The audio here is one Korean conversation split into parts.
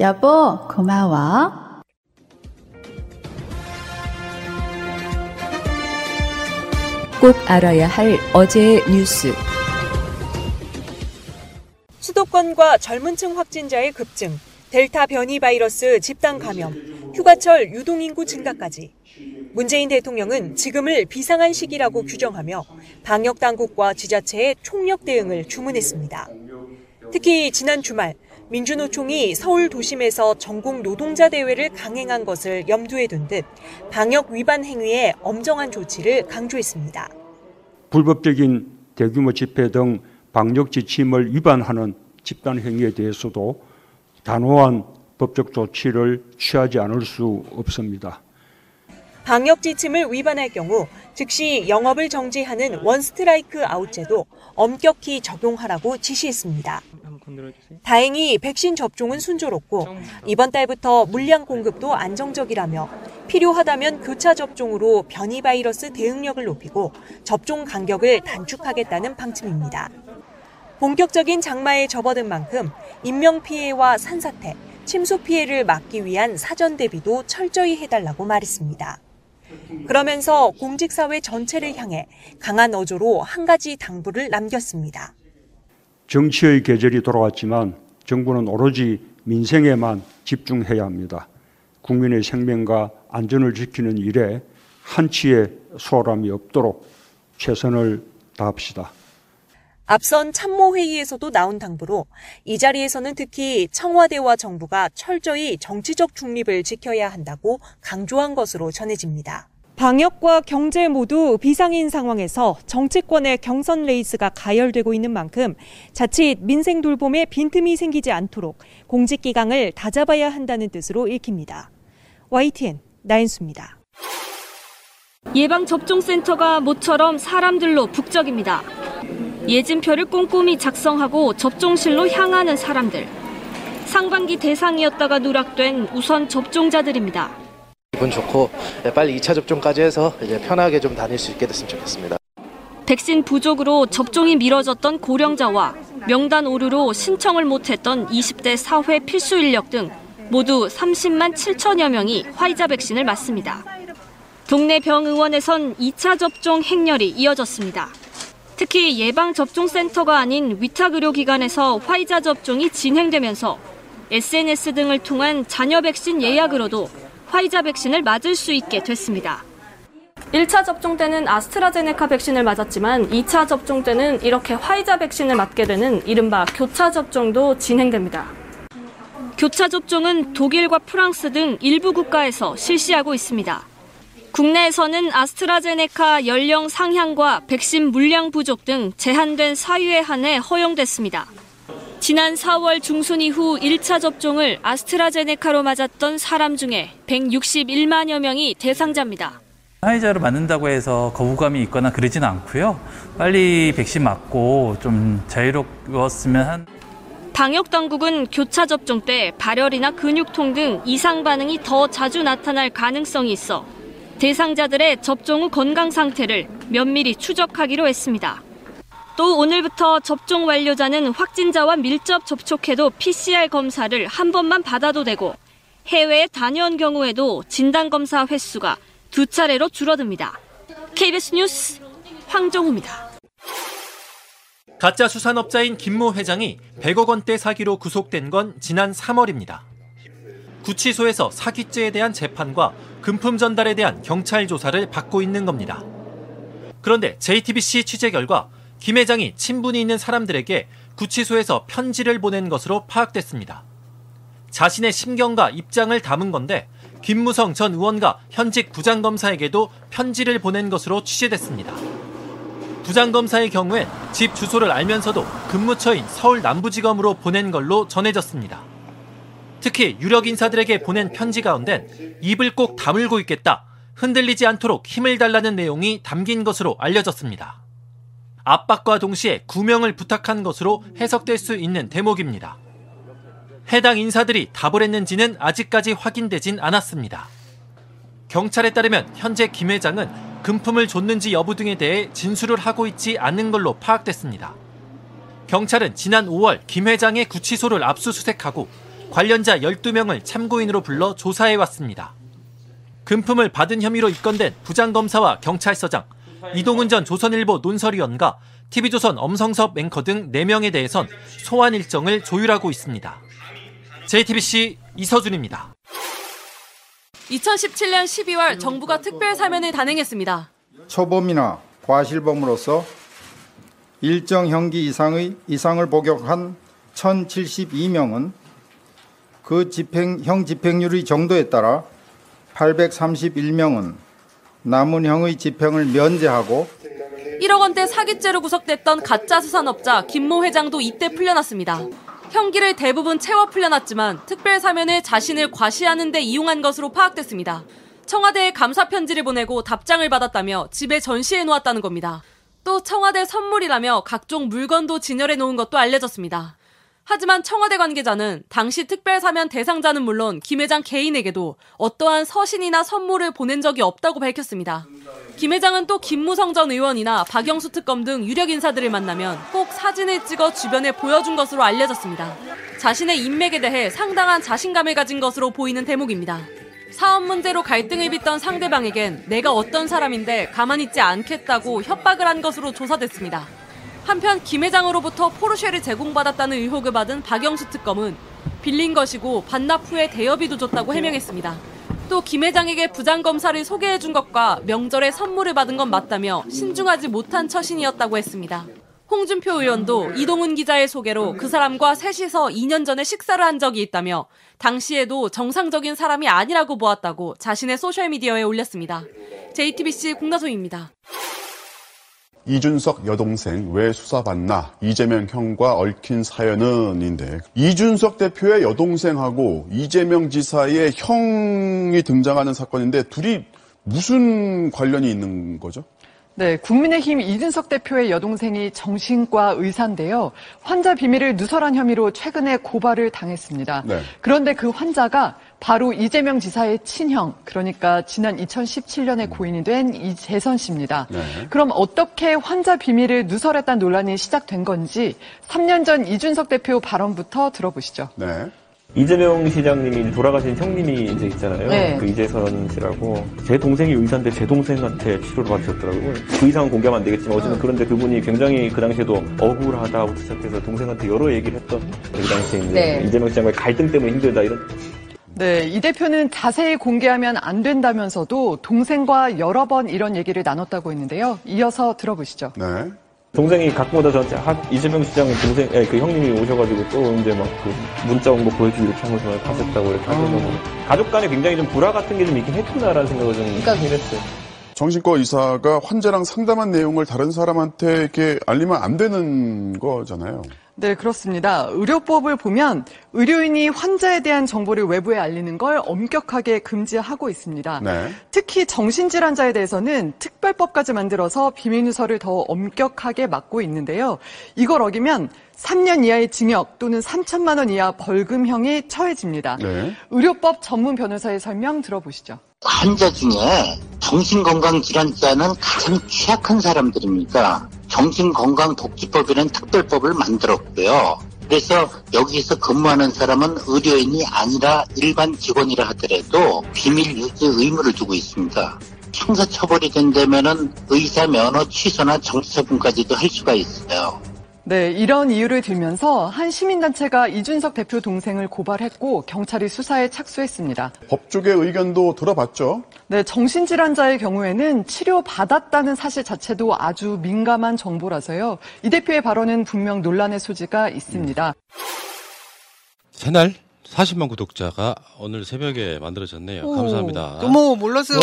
여보 고마워. 꼭 알아야 할 어제의 뉴스. 수도권과 젊은 층 확진자의 급증, 델타 변이 바이러스 집단 감염, 휴가철 유동인구 증가까지. 문재인 대통령은 지금을 비상한 시기라고 규정하며 방역당국과 지자체에 총력 대응을 주문했습니다. 특히 지난 주말 민주노총이 서울 도심에서 전국 노동자 대회를 강행한 것을 염두에 둔 듯 방역 위반 행위에 엄정한 조치를 강조했습니다. 불법적인 대규모 집회 등 방역 지침을 위반하는 집단 행위에 대해서도 단호한 법적 조치를 취하지 않을 수 없습니다. 방역 지침을 위반할 경우 즉시 영업을 정지하는 원스트라이크 아웃제도 엄격히 적용하라고 지시했습니다. 다행히 백신 접종은 순조롭고 이번 달부터 물량 공급도 안정적이라며 필요하다면 교차 접종으로 변이 바이러스 대응력을 높이고 접종 간격을 단축하겠다는 방침입니다. 본격적인 장마에 접어든 만큼 인명피해와 산사태, 침수 피해를 막기 위한 사전 대비도 철저히 해달라고 말했습니다. 그러면서 공직사회 전체를 향해 강한 어조로 한 가지 당부를 남겼습니다. 정치의 계절이 돌아왔지만 정부는 오로지 민생에만 집중해야 합니다. 국민의 생명과 안전을 지키는 일에 한치의 소홀함이 없도록 최선을 다합시다. 앞선 참모회의에서도 나온 당부로 이 자리에서는 특히 청와대와 정부가 철저히 정치적 중립을 지켜야 한다고 강조한 것으로 전해집니다. 방역과 경제 모두 비상인 상황에서 정치권의 경선 레이스가 가열되고 있는 만큼 자칫 민생 돌봄에 빈틈이 생기지 않도록 공직기강을 다잡아야 한다는 뜻으로 읽힙니다. YTN 나인수입니다. 예방접종센터가 모처럼 사람들로 북적입니다. 예진표를 꼼꼼히 작성하고 접종실로 향하는 사람들. 상반기 대상이었다가 누락된 우선 접종자들입니다. 기분 좋고 빨리 2차 접종까지 해서 이제 편하게 좀 다닐 수 있게 됐으면 좋겠습니다. 백신 부족으로 접종이 미뤄졌던 고령자와 명단 오류로 신청을 못했던 20대 사회 필수 인력 등 모두 30만 7천여 명이 화이자 백신을 맞습니다. 동네 병의원에선 2차 접종 행렬이 이어졌습니다. 특히 예방접종센터가 아닌 위탁의료기관에서 화이자 접종이 진행되면서 SNS 등을 통한 잔여 백신 예약으로도 화이자 백신을 맞을 수 있게 됐습니다. 1차 접종 때는 아스트라제네카 백신을 맞았지만 2차 접종 때는 이렇게 화이자 백신을 맞게 되는 이른바 교차 접종도 진행됩니다. 교차 접종은 독일과 프랑스 등 일부 국가에서 실시하고 있습니다. 국내에서는 아스트라제네카 연령 상향과 백신 물량 부족 등 제한된 사유에 한해 허용됐습니다. 지난 4월 중순 이후 1차 접종을 아스트라제네카로 맞았던 사람 중에 161만여 명이 대상자입니다. 화이자를 맞는다고 해서 거부감이 있거나 그러진 않고요. 빨리 백신 맞고 좀 자유로웠으면 한... 방역당국은 교차 접종 때 발열이나 근육통 등 이상 반응이 더 자주 나타날 가능성이 있어 대상자들의 접종 후 건강 상태를 면밀히 추적하기로 했습니다. 또 오늘부터 접종 완료자는 확진자와 밀접 접촉해도 PCR 검사를 한 번만 받아도 되고 해외에 다녀온 경우에도 진단검사 횟수가 2차례로 줄어듭니다. KBS 뉴스 황정우입니다. 가짜 수산업자인 김모 회장이 100억 원대 사기로 구속된 건 지난 3월입니다. 구치소에서 사기죄에 대한 재판과 금품 전달에 대한 경찰 조사를 받고 있는 겁니다. 그런데 JTBC 취재 결과 김 회장이 친분이 있는 사람들에게 구치소에서 편지를 보낸 것으로 파악됐습니다. 자신의 심경과 입장을 담은 건데 김무성 전 의원과 현직 부장검사에게도 편지를 보낸 것으로 취재됐습니다. 부장검사의 경우엔 집 주소를 알면서도 근무처인 서울 남부지검으로 보낸 걸로 전해졌습니다. 특히 유력 인사들에게 보낸 편지 가운데 입을 꼭 다물고 있겠다, 흔들리지 않도록 힘을 달라는 내용이 담긴 것으로 알려졌습니다. 압박과 동시에 구명을 부탁한 것으로 해석될 수 있는 대목입니다. 해당 인사들이 답을 했는지는 아직까지 확인되진 않았습니다. 경찰에 따르면 현재 김 회장은 금품을 줬는지 여부 등에 대해 진술을 하고 있지 않은 걸로 파악됐습니다. 경찰은 지난 5월 김 회장의 구치소를 압수수색하고 관련자 12명을 참고인으로 불러 조사해왔습니다. 금품을 받은 혐의로 입건된 부장검사와 경찰서장, 이동훈 전 조선일보 논설위원과 TV조선 엄성섭 앵커 등 4명에 대해선 소환 일정을 조율하고 있습니다. JTBC 이서준입니다. 2017년 12월 정부가 특별 사면을 단행했습니다. 초범이나 과실범으로서 일정 형기 이상을 복역한 1,072명은 그 형 집행률의 정도에 따라 831명은 남은 형의 집행을 면제하고 1억 원대 사기죄로 구속됐던 가짜 수산업자 김모 회장도 이때 풀려났습니다. 형기를 대부분 채워 풀려났지만 특별 사면을 자신을 과시하는 데 이용한 것으로 파악됐습니다. 청와대에 감사 편지를 보내고 답장을 받았다며 집에 전시해 놓았다는 겁니다. 또 청와대 선물이라며 각종 물건도 진열해 놓은 것도 알려졌습니다. 하지만 청와대 관계자는 당시 특별사면 대상자는 물론 김 회장 개인에게도 어떠한 서신이나 선물을 보낸 적이 없다고 밝혔습니다. 김 회장은 또 김무성 전 의원이나 박영수 특검 등 유력 인사들을 만나면 꼭 사진을 찍어 주변에 보여준 것으로 알려졌습니다. 자신의 인맥에 대해 상당한 자신감을 가진 것으로 보이는 대목입니다. 사업 문제로 갈등을 빚던 상대방에겐 내가 어떤 사람인데 가만히 있지 않겠다고 협박을 한 것으로 조사됐습니다. 한편 김 회장으로부터 포르쉐를 제공받았다는 의혹을 받은 박영수 특검은 빌린 것이고 반납 후에 대여비도 줬다고 해명했습니다. 또 김 회장에게 부장검사를 소개해준 것과 명절에 선물을 받은 건 맞다며 신중하지 못한 처신이었다고 했습니다. 홍준표 의원도 이동훈 기자의 소개로 그 사람과 셋이서 2년 전에 식사를 한 적이 있다며 당시에도 정상적인 사람이 아니라고 보았다고 자신의 소셜미디어에 올렸습니다. JTBC 공다소입니다. 이준석 여동생 왜 수사받나, 이재명 형과 얽힌 사연은인데, 이준석 대표의 여동생하고 이재명 지사의 형이 등장하는 사건인데 둘이 무슨 관련이 있는 거죠? 네, 국민의힘 이준석 대표의 여동생이 정신과 의사인데요. 환자 비밀을 누설한 혐의로 최근에 고발을 당했습니다. 네. 그런데 그 환자가 바로 이재명 지사의 친형, 그러니까 지난 2017년에 고인이 된 이재선 씨입니다. 네. 그럼 어떻게 환자 비밀을 누설했다는 논란이 시작된 건지 3년 전 이준석 대표 발언부터 들어보시죠. 네. 이재명 시장님이 돌아가신 형님이 이제 있잖아요. 네. 그 이재선 씨라고 제 동생이 의사인데 제 동생한테 치료를 받으셨더라고요. 그 이상은 공개하면 안 되겠지만 어쨌든 그런데 그분이 굉장히 그 당시에도 억울하다고 시작해서 동생한테 여러 얘기를 했던, 그 당시에 네. 이재명 시장과의 갈등 때문에 힘들다 이런. 네, 이 대표는 자세히 공개하면 안 된다면서도 동생과 여러 번 이런 얘기를 나눴다고 했는데요. 이어서 들어보시죠. 네. 동생이 가끔마다 저한테 이재명 시장의 동생, 그 형님이 오셔가지고 또 이제 막 그 문자 온 거 보여주고 이렇게 한 거잖아요. 봤었다고 이렇게 하셔서 가족 간에 굉장히 좀 불화 같은 게 좀 있긴 했구나라는 생각을 좀 했어요. 정신과 의사가 환자랑 상담한 내용을 다른 사람한테 이렇게 알리면 안 되는 거잖아요. 네, 그렇습니다. 의료법을 보면 의료인이 환자에 대한 정보를 외부에 알리는 걸 엄격하게 금지하고 있습니다. 네. 특히 정신질환자에 대해서는 특별법까지 만들어서 비밀누설을 더 엄격하게 막고 있는데요. 이걸 어기면 3년 이하의 징역 또는 3천만 원 이하 벌금형이 처해집니다. 네. 의료법 전문 변호사의 설명 들어보시죠. 환자 중에 정신건강질환자는 가장 취약한 사람들입니다. 정신건강독지법이라는 특별법을 만들었고요. 그래서 여기서 근무하는 사람은 의료인이 아니라 일반 직원이라 하더라도 비밀 유지 의무를 두고 있습니다. 형사처벌이 된다면 의사 면허 취소나 정지처분까지도 할 수가 있어요. 네, 이런 이유를 들면서 한 시민단체가 이준석 대표 동생을 고발했고 경찰이 수사에 착수했습니다. 법조계 의견도 들어봤죠? 네, 정신질환자의 경우에는 치료받았다는 사실 자체도 아주 민감한 정보라서요. 이 대표의 발언은 분명 논란의 소지가 있습니다. 새날 40만 구독자가 오늘 새벽에 만들어졌네요. 오, 감사합니다. 너무 몰랐어요.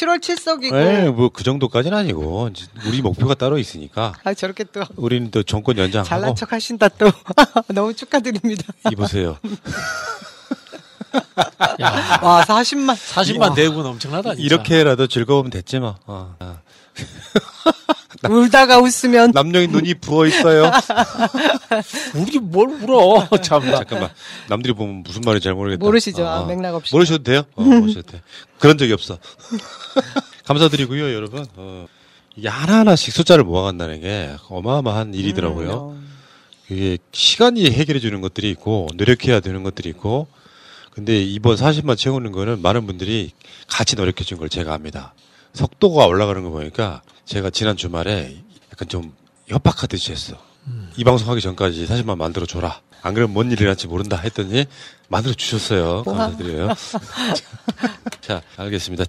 7월 7석이고. 네, 뭐 그 정도까지는 아니고 우리 목표가 따로 있으니까. 아 저렇게 또. 우리는 또 정권 연장하고. 잘난 척 하신다 또. 너무 축하드립니다. 이보세요. 야, 와 40만 대군 엄청나다. 진짜. 이렇게라도 즐거우면 됐지 뭐. 울다가 웃으면 남녀의 눈이 부어 있어요. 우리 뭘 울어? 참나. 잠깐만. 남들이 보면 무슨 말인지 잘 모르겠다. 모르시죠? 아, 맥락 없이. 모르셔도 돼요? 모르셔도 돼. 그런 적이 없어. 감사드리고요, 여러분. 이게 하나하나씩 숫자를 모아간다는 게 어마어마한 일이더라고요. 이게 시간이 해결해 주는 것들이 있고 노력해야 되는 것들이 있고. 근데 이번 40만 채우는 거는 많은 분들이 같이 노력해 준 걸 제가 압니다. 속도가 올라가는 거 보니까 제가 지난 주말에 약간 좀 협박하듯이 했어. 이 방송하기 전까지 40만 만들어줘라. 안 그러면 뭔 일이 날지 모른다 했더니 만들어주셨어요. 감사드려요. 자, 알겠습니다.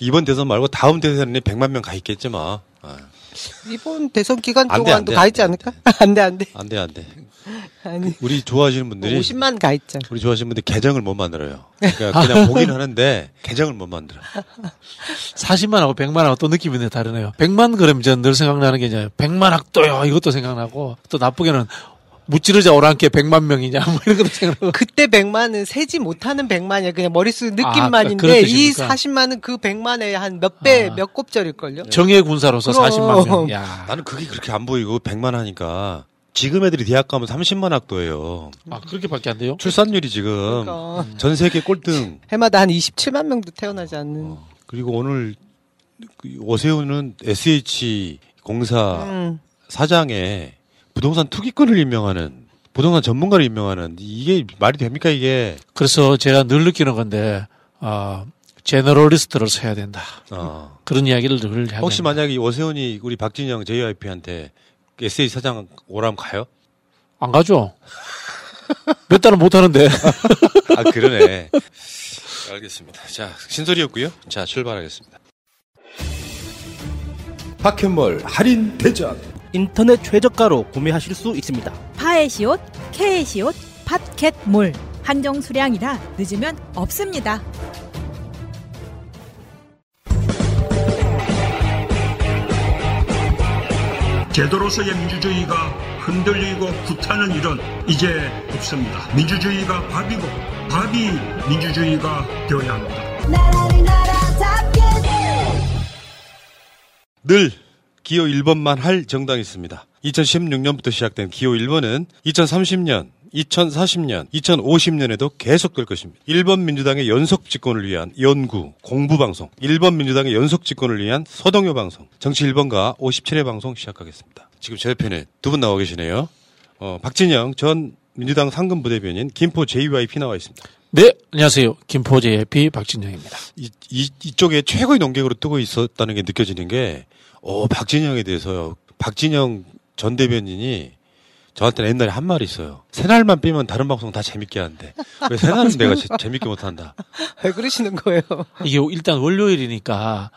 이번 대선 말고 다음 대선에 100만 명 가 있겠지 뭐. 이번 대선 기간 동안도 가 있지 않을까? 안 돼. 아니, 우리 좋아하시는 분들이 50만 가 있죠. 우리 좋아하시는 분들이 계정을 못 만들어요. 그러니까 그냥 보긴 하는데 계정을 못 만들어. 40만하고 100만하고 또 느낌이 다르네요. 100만 그러면 전 늘 생각나는 게 이제 100만 학도요 이것도 생각나고 또 나쁘게는 무찌르자 오랑캐 100만 명이냐 뭐 이런 것도 생각나고. 그때 100만은 세지 못하는 100만이야. 그냥 머릿수 느낌만인데 이 40만은 그 100만의 한 몇 배, 몇 곱절일걸요. 정예 군사로서 그럼. 40만 명. 야. 나는 그게 그렇게 안 보이고 100만 하니까. 지금 애들이 대학 가면 30만 학도예요. 아, 그렇게밖에 안 돼요? 출산율이 지금 그러니까. 전 세계 꼴등. 해마다 한 27만 명도 태어나지 않는. 그리고 오늘 오세훈은 SH 공사 사장의 부동산 투기꾼을 임명하는 부동산 전문가를 임명하는 이게 말이 됩니까 이게? 그래서 제가 늘 느끼는 건데 제너럴리스트로서 해야 된다. 그런 이야기를 늘 해야 된다. 혹시 만약에 오세훈이 우리 박진영 JYP한테 SH 사장 오라면 가요? 안 가죠. 몇 달은 못 하는데. 아, 그러네. 알겠습니다. 자, 신설이었고요. 자, 출발하겠습니다. 파켓몰 할인 대전. 인터넷 최저가로 구매하실 수 있습니다. 파에시옷, 케에시옷, 파켓몰. 한정 수량이라 늦으면 없습니다. 제도로서의 민주주의가 흔들리고 구타는 일은 이제 없습니다. 민주주의가 밥이고 밥이 민주주의가 되어야 합니다. 늘 기호 1번만 할 정당이 있습니다. 2016년부터 시작된 기호 1번은 2030년, 2040년, 2050년에도 계속될 것입니다. 1번 민주당의 연속 집권을 위한 연구, 공부 방송, 1번 민주당의 연속 집권을 위한 서동요 방송, 정치 1번가 57회 방송 시작하겠습니다. 지금 제 옆에는 두 분 나와 계시네요. 박진영 전 민주당 상근 부대변인 김포 JYP 나와 있습니다. 네, 안녕하세요. 김포 JYP 박진영입니다. 이쪽에 최고의 논객으로 뜨고 있었다는 게 느껴지는 게, 박진영에 대해서요. 박진영 전 대변인이 저한테는 옛날에 한 말이 있어요. 새날만 빼면 다른 방송 다 재밌게 하는데 왜 새날은 내가 재밌게 못한다. 왜 그러시는 거예요? 이게 일단 월요일이니까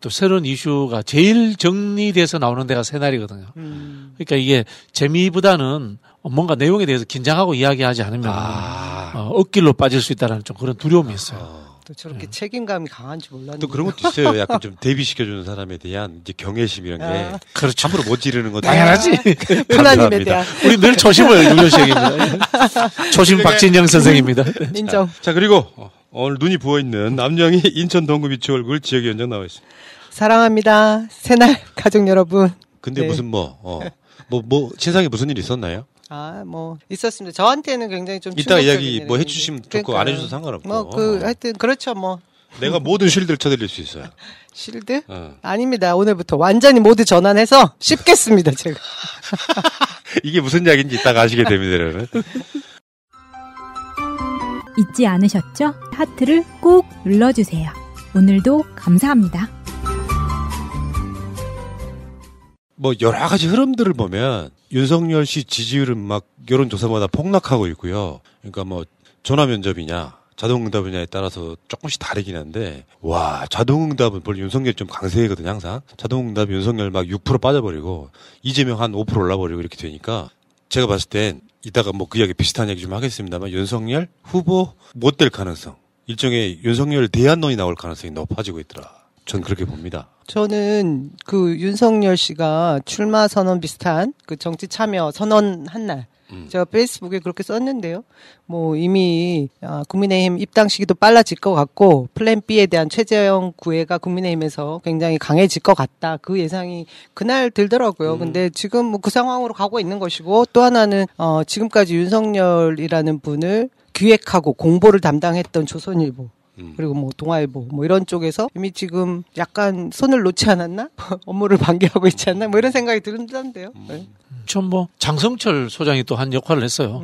또 새로운 이슈가 제일 정리돼서 나오는 데가 새날이거든요. 그러니까 이게 재미보다는 뭔가 내용에 대해서 긴장하고 이야기하지 않으면 억길로 빠질 수 있다는 좀 그런 두려움이 있어요. 또 저렇게 책임감이 강한지 몰랐는데. 또 그런 것도 있어요. 약간 좀 대비시켜주는 사람에 대한 이제 경애심 이런 게. 그렇죠. 함부로 못 지르는 것도. 당연하지. 하나님에 대한. 우리 늘 조심을 윤여 씨입니다. 조심 박진영 선생입니다. 인정. 자, 그리고 오늘 눈이 부어있는 남영희 인천 동구 미추 얼굴 지역위원장 나와 있습니다. 사랑합니다. 새날 가족 여러분. 근데 네. 무슨 신상에 무슨 일이 있었나요? 있었습니다. 저한테는 굉장히 좀. 이따 이야기 해주시면 좋고, 그러니까, 안 해주셔도 상관없고. 하여튼, 그렇죠, 내가 모든 쉴드를 쳐드릴 수 있어요. 쉴드? 아닙니다. 오늘부터 완전히 모드 전환해서 씹겠습니다, 제가. 이게 무슨 이야기인지 이따가 아시게 됩니다, 여러분. 잊지 않으셨죠? 하트를 꼭 눌러주세요. 오늘도 감사합니다. 여러 가지 흐름들을 보면, 윤석열 씨 지지율은 막 여론조사마다 폭락하고 있고요. 그러니까 전화 면접이냐, 자동응답이냐에 따라서 조금씩 다르긴 한데, 자동응답은 원래 윤석열 좀 강세거든요, 항상. 자동응답이 윤석열 막 6% 빠져버리고, 이재명 한 5% 올라버리고 이렇게 되니까, 제가 봤을 땐, 이따가 그 이야기 비슷한 얘기 좀 하겠습니다만, 윤석열 후보 못 될 가능성. 일종의 윤석열 대안론이 나올 가능성이 높아지고 있더라. 전 그렇게 봅니다. 저는 그 윤석열 씨가 출마 선언 비슷한 그 정치 참여 선언한 날 제가 페이스북에 그렇게 썼는데요. 뭐 이미 국민의힘 입당 시기도 빨라질 것 같고 플랜 B에 대한 최재형 구애가 국민의힘에서 굉장히 강해질 것 같다. 그 예상이 그날 들더라고요. 근데 지금 뭐 그 상황으로 가고 있는 것이고 또 하나는 지금까지 윤석열이라는 분을 기획하고 공보를 담당했던 조선일보. 그리고 뭐 동아일보 뭐 이런 쪽에서 이미 지금 약간 손을 놓지 않았나? 업무를 방기하고 있지 않나? 뭐 이런 생각이 드는데요. 네. 전 뭐 장성철 소장이 또 한 역할을 했어요.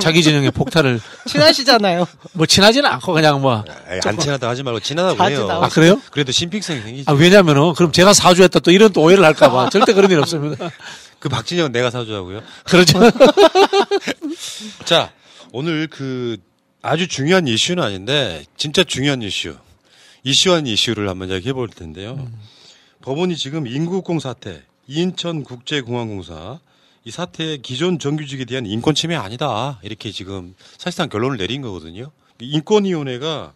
자기 진영의 폭탄을 친하시잖아요. 뭐 친하지는 않고 그냥 뭐 안 친하다 하지 말고 친하다고 해요. 아 그래요? 그래도 신빙성이 생기죠. 아 왜냐면은 그럼 제가 사주했다 또 이런 또 오해를 할까 봐 절대 그런 일 없습니다. 그 박진영은 내가 사주하고요. 그렇죠. 자, 오늘 그 아주 중요한 이슈는 아닌데 진짜 중요한 이슈한 이슈를 한번 이야기해 볼 텐데요. 법원이 지금 인구국공 사태, 인천국제공항공사 이 사태의 기존 정규직에 대한 인권 침해 아니다 이렇게 지금 사실상 결론을 내린 거거든요. 인권위원회가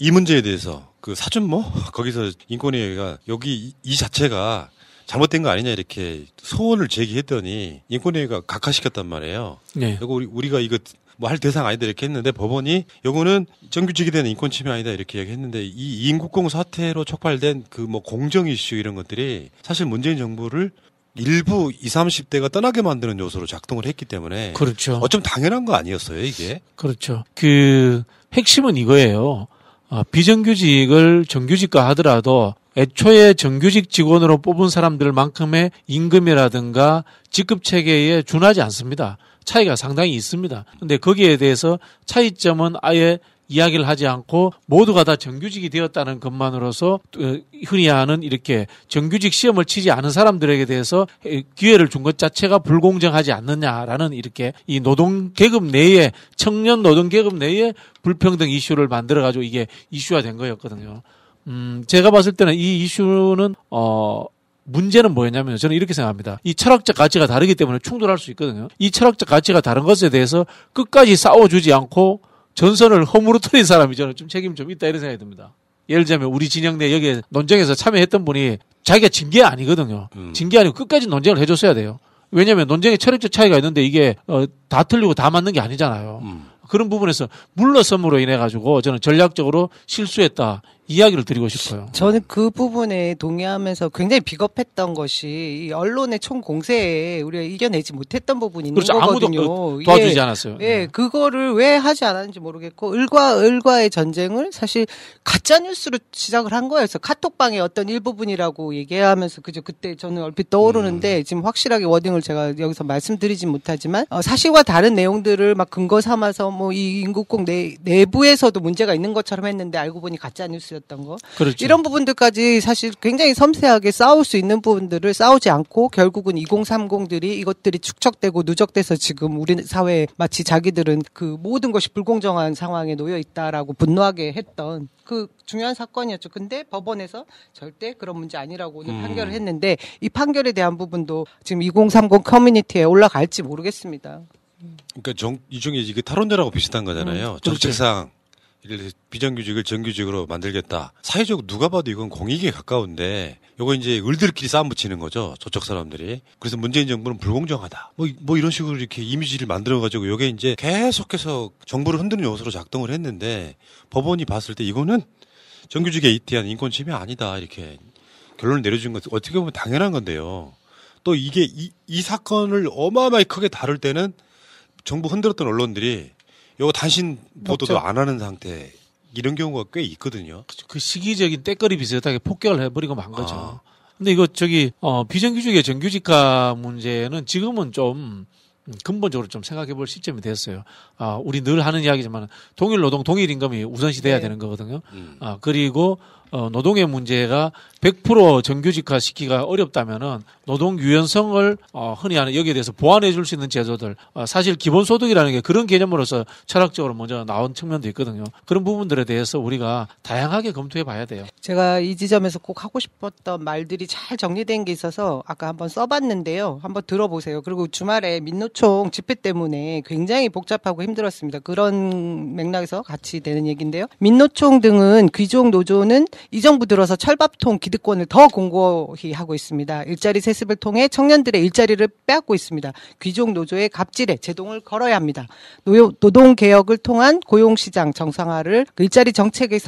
이 문제에 대해서 그 사전모 거기서 인권위원회가 여기 이 자체가 잘못된 거 아니냐 이렇게 소원을 제기했더니 인권위원회가 각하시켰단 말이에요. 네. 그리고 우리가 이거 뭐 할 대상 아니다 이렇게 했는데 법원이 요거는 정규직에 대한 인권 침해 아니다 이렇게 얘기했는데 이 인국공 사태로 촉발된 그 뭐 공정 이슈 이런 것들이 사실 문재인 정부를 일부 20, 30대가 떠나게 만드는 요소로 작동을 했기 때문에 그렇죠. 어쩜 당연한 거 아니었어요 이게. 그렇죠. 그 핵심은 이거예요. 비정규직을 정규직과 하더라도 애초에 정규직 직원으로 뽑은 사람들만큼의 임금이라든가 직급 체계에 준하지 않습니다. 차이가 상당히 있습니다. 근데 거기에 대해서 차이점은 아예 이야기를 하지 않고 모두가 다 정규직이 되었다는 것만으로서 흔히 아는 이렇게 정규직 시험을 치지 않은 사람들에게 대해서 기회를 준 것 자체가 불공정하지 않느냐라는 이렇게 이 노동계급 내에 청년 노동계급 내에 불평등 이슈를 만들어가지고 이게 이슈화된 거였거든요. 제가 봤을 때는 이 이슈는 문제는 뭐였냐면요. 저는 이렇게 생각합니다. 이 철학적 가치가 다르기 때문에 충돌할 수 있거든요. 이 철학적 가치가 다른 것에 대해서 끝까지 싸워주지 않고 전선을 허물어뜨린 사람이 저는 좀 책임 좀 있다 이런 생각이 듭니다. 예를 들자면 우리 진영 내 여기에 논쟁에서 참여했던 분이 자기가 진 게 아니거든요. 진 게 아니고 끝까지 논쟁을 해줬어야 돼요. 왜냐하면 논쟁의 철학적 차이가 있는데 이게 다 틀리고 다 맞는 게 아니잖아요. 그런 부분에서 물러섬으로 인해 가지고 저는 전략적으로 실수했다 이야기를 드리고 싶어요. 저는 그 부분에 동의하면서 굉장히 비겁했던 것이 이 언론의 총 공세에 우리가 이겨내지 못했던 부분이 있는 그렇죠. 거거든요. 아무도 도와주지 않았어요. 예, 네. 그거를 왜 하지 않았는지 모르겠고 을과의 전쟁을 사실 가짜 뉴스로 시작을 한 거여서 카톡방의 어떤 일부분이라고 얘기하면서 그죠 그때 저는 얼핏 떠오르는데 지금 확실하게 워딩을 제가 여기서 말씀드리진 못하지만 사실과 다른 내용들을 막 근거 삼아서 뭐 이 인국공 내부에서도 문제가 있는 것처럼 했는데 알고 보니 가짜 뉴스 였던 거. 그렇죠. 이런 부분들까지 사실 굉장히 섬세하게 싸울 수 있는 부분들을 싸우지 않고 결국은 2030들이 이것들이 축적되고 누적돼서 지금 우리 사회에 마치 자기들은 그 모든 것이 불공정한 상황에 놓여 있다라고 분노하게 했던 그 중요한 사건이었죠. 근데 법원에서 절대 그런 문제 아니라고 오늘 판결을 했는데 이 판결에 대한 부분도 지금 2030 커뮤니티에 올라갈지 모르겠습니다. 그러니까 이 중에 이게 탈원전하고 비슷한 거잖아요. 정책상. 예를 들어서 비정규직을 정규직으로 만들겠다. 사회적으로 누가 봐도 이건 공익에 가까운데 요거 이제 을들끼리 싸움 붙이는 거죠. 저쪽 사람들이. 그래서 문재인 정부는 불공정하다. 뭐 이런 식으로 이렇게 이미지를 만들어가지고 요게 이제 계속해서 정부를 흔드는 요소로 작동을 했는데 법원이 봤을 때 이거는 정규직에 대한 인권침해 아니다. 이렇게 결론을 내려준 것 어떻게 보면 당연한 건데요. 또 이게 이 사건을 어마어마하게 크게 다룰 때는 정부 흔들었던 언론들이 요거 단신 보도도 안 하는 상태 이런 경우가 꽤 있거든요. 그 시기적인 때거리 비슷하게 폭격을 해버리고 만 거죠. 근데 이거 비정규직의 정규직화 문제는 지금은 좀 근본적으로 좀 생각해 볼 시점이 됐어요. 우리 늘 하는 이야기지만 동일노동 동일임금이 우선시 돼야 되는 거거든요. 그리고 노동의 문제가 100% 정규직화 시키기가 어렵다면은 노동 유연성을 흔히 하는 여기에 대해서 보완해 줄 수 있는 제도들, 사실 기본소득이라는 게 그런 개념으로서 철학적으로 먼저 나온 측면도 있거든요. 그런 부분들에 대해서 우리가 다양하게 검토해 봐야 돼요. 제가 이 지점에서 꼭 하고 싶었던 말들이 잘 정리된 게 있어서 아까 한번 써봤는데요. 한번 들어보세요. 그리고 주말에 민노총 집회 때문에 굉장히 복잡하고 힘들었습니다. 그런 맥락에서 같이 되는 얘기인데요. 민노총 등은 귀족 노조는 이 정부 들어서 철밥통 기득권을 더 공고히 하고 있습니다. 일자리 세습을 통해 청년들의 일자리를 빼앗고 있습니다. 귀족 노조의 갑질에 제동을 걸어야 합니다. 노동개혁을 통한 고용시장 정상화를 일자리 정책의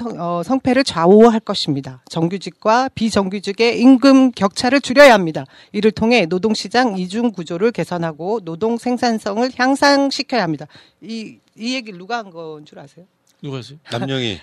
성패를 좌우할 것입니다. 정규직과 비정규직의 임금 격차를 줄여야 합니다. 이를 통해 노동시장 이중구조를 개선하고 노동 생산성을 향상시켜야 합니다. 이 얘기를 누가 한 건 줄 아세요? 누가 했어요? 남영이.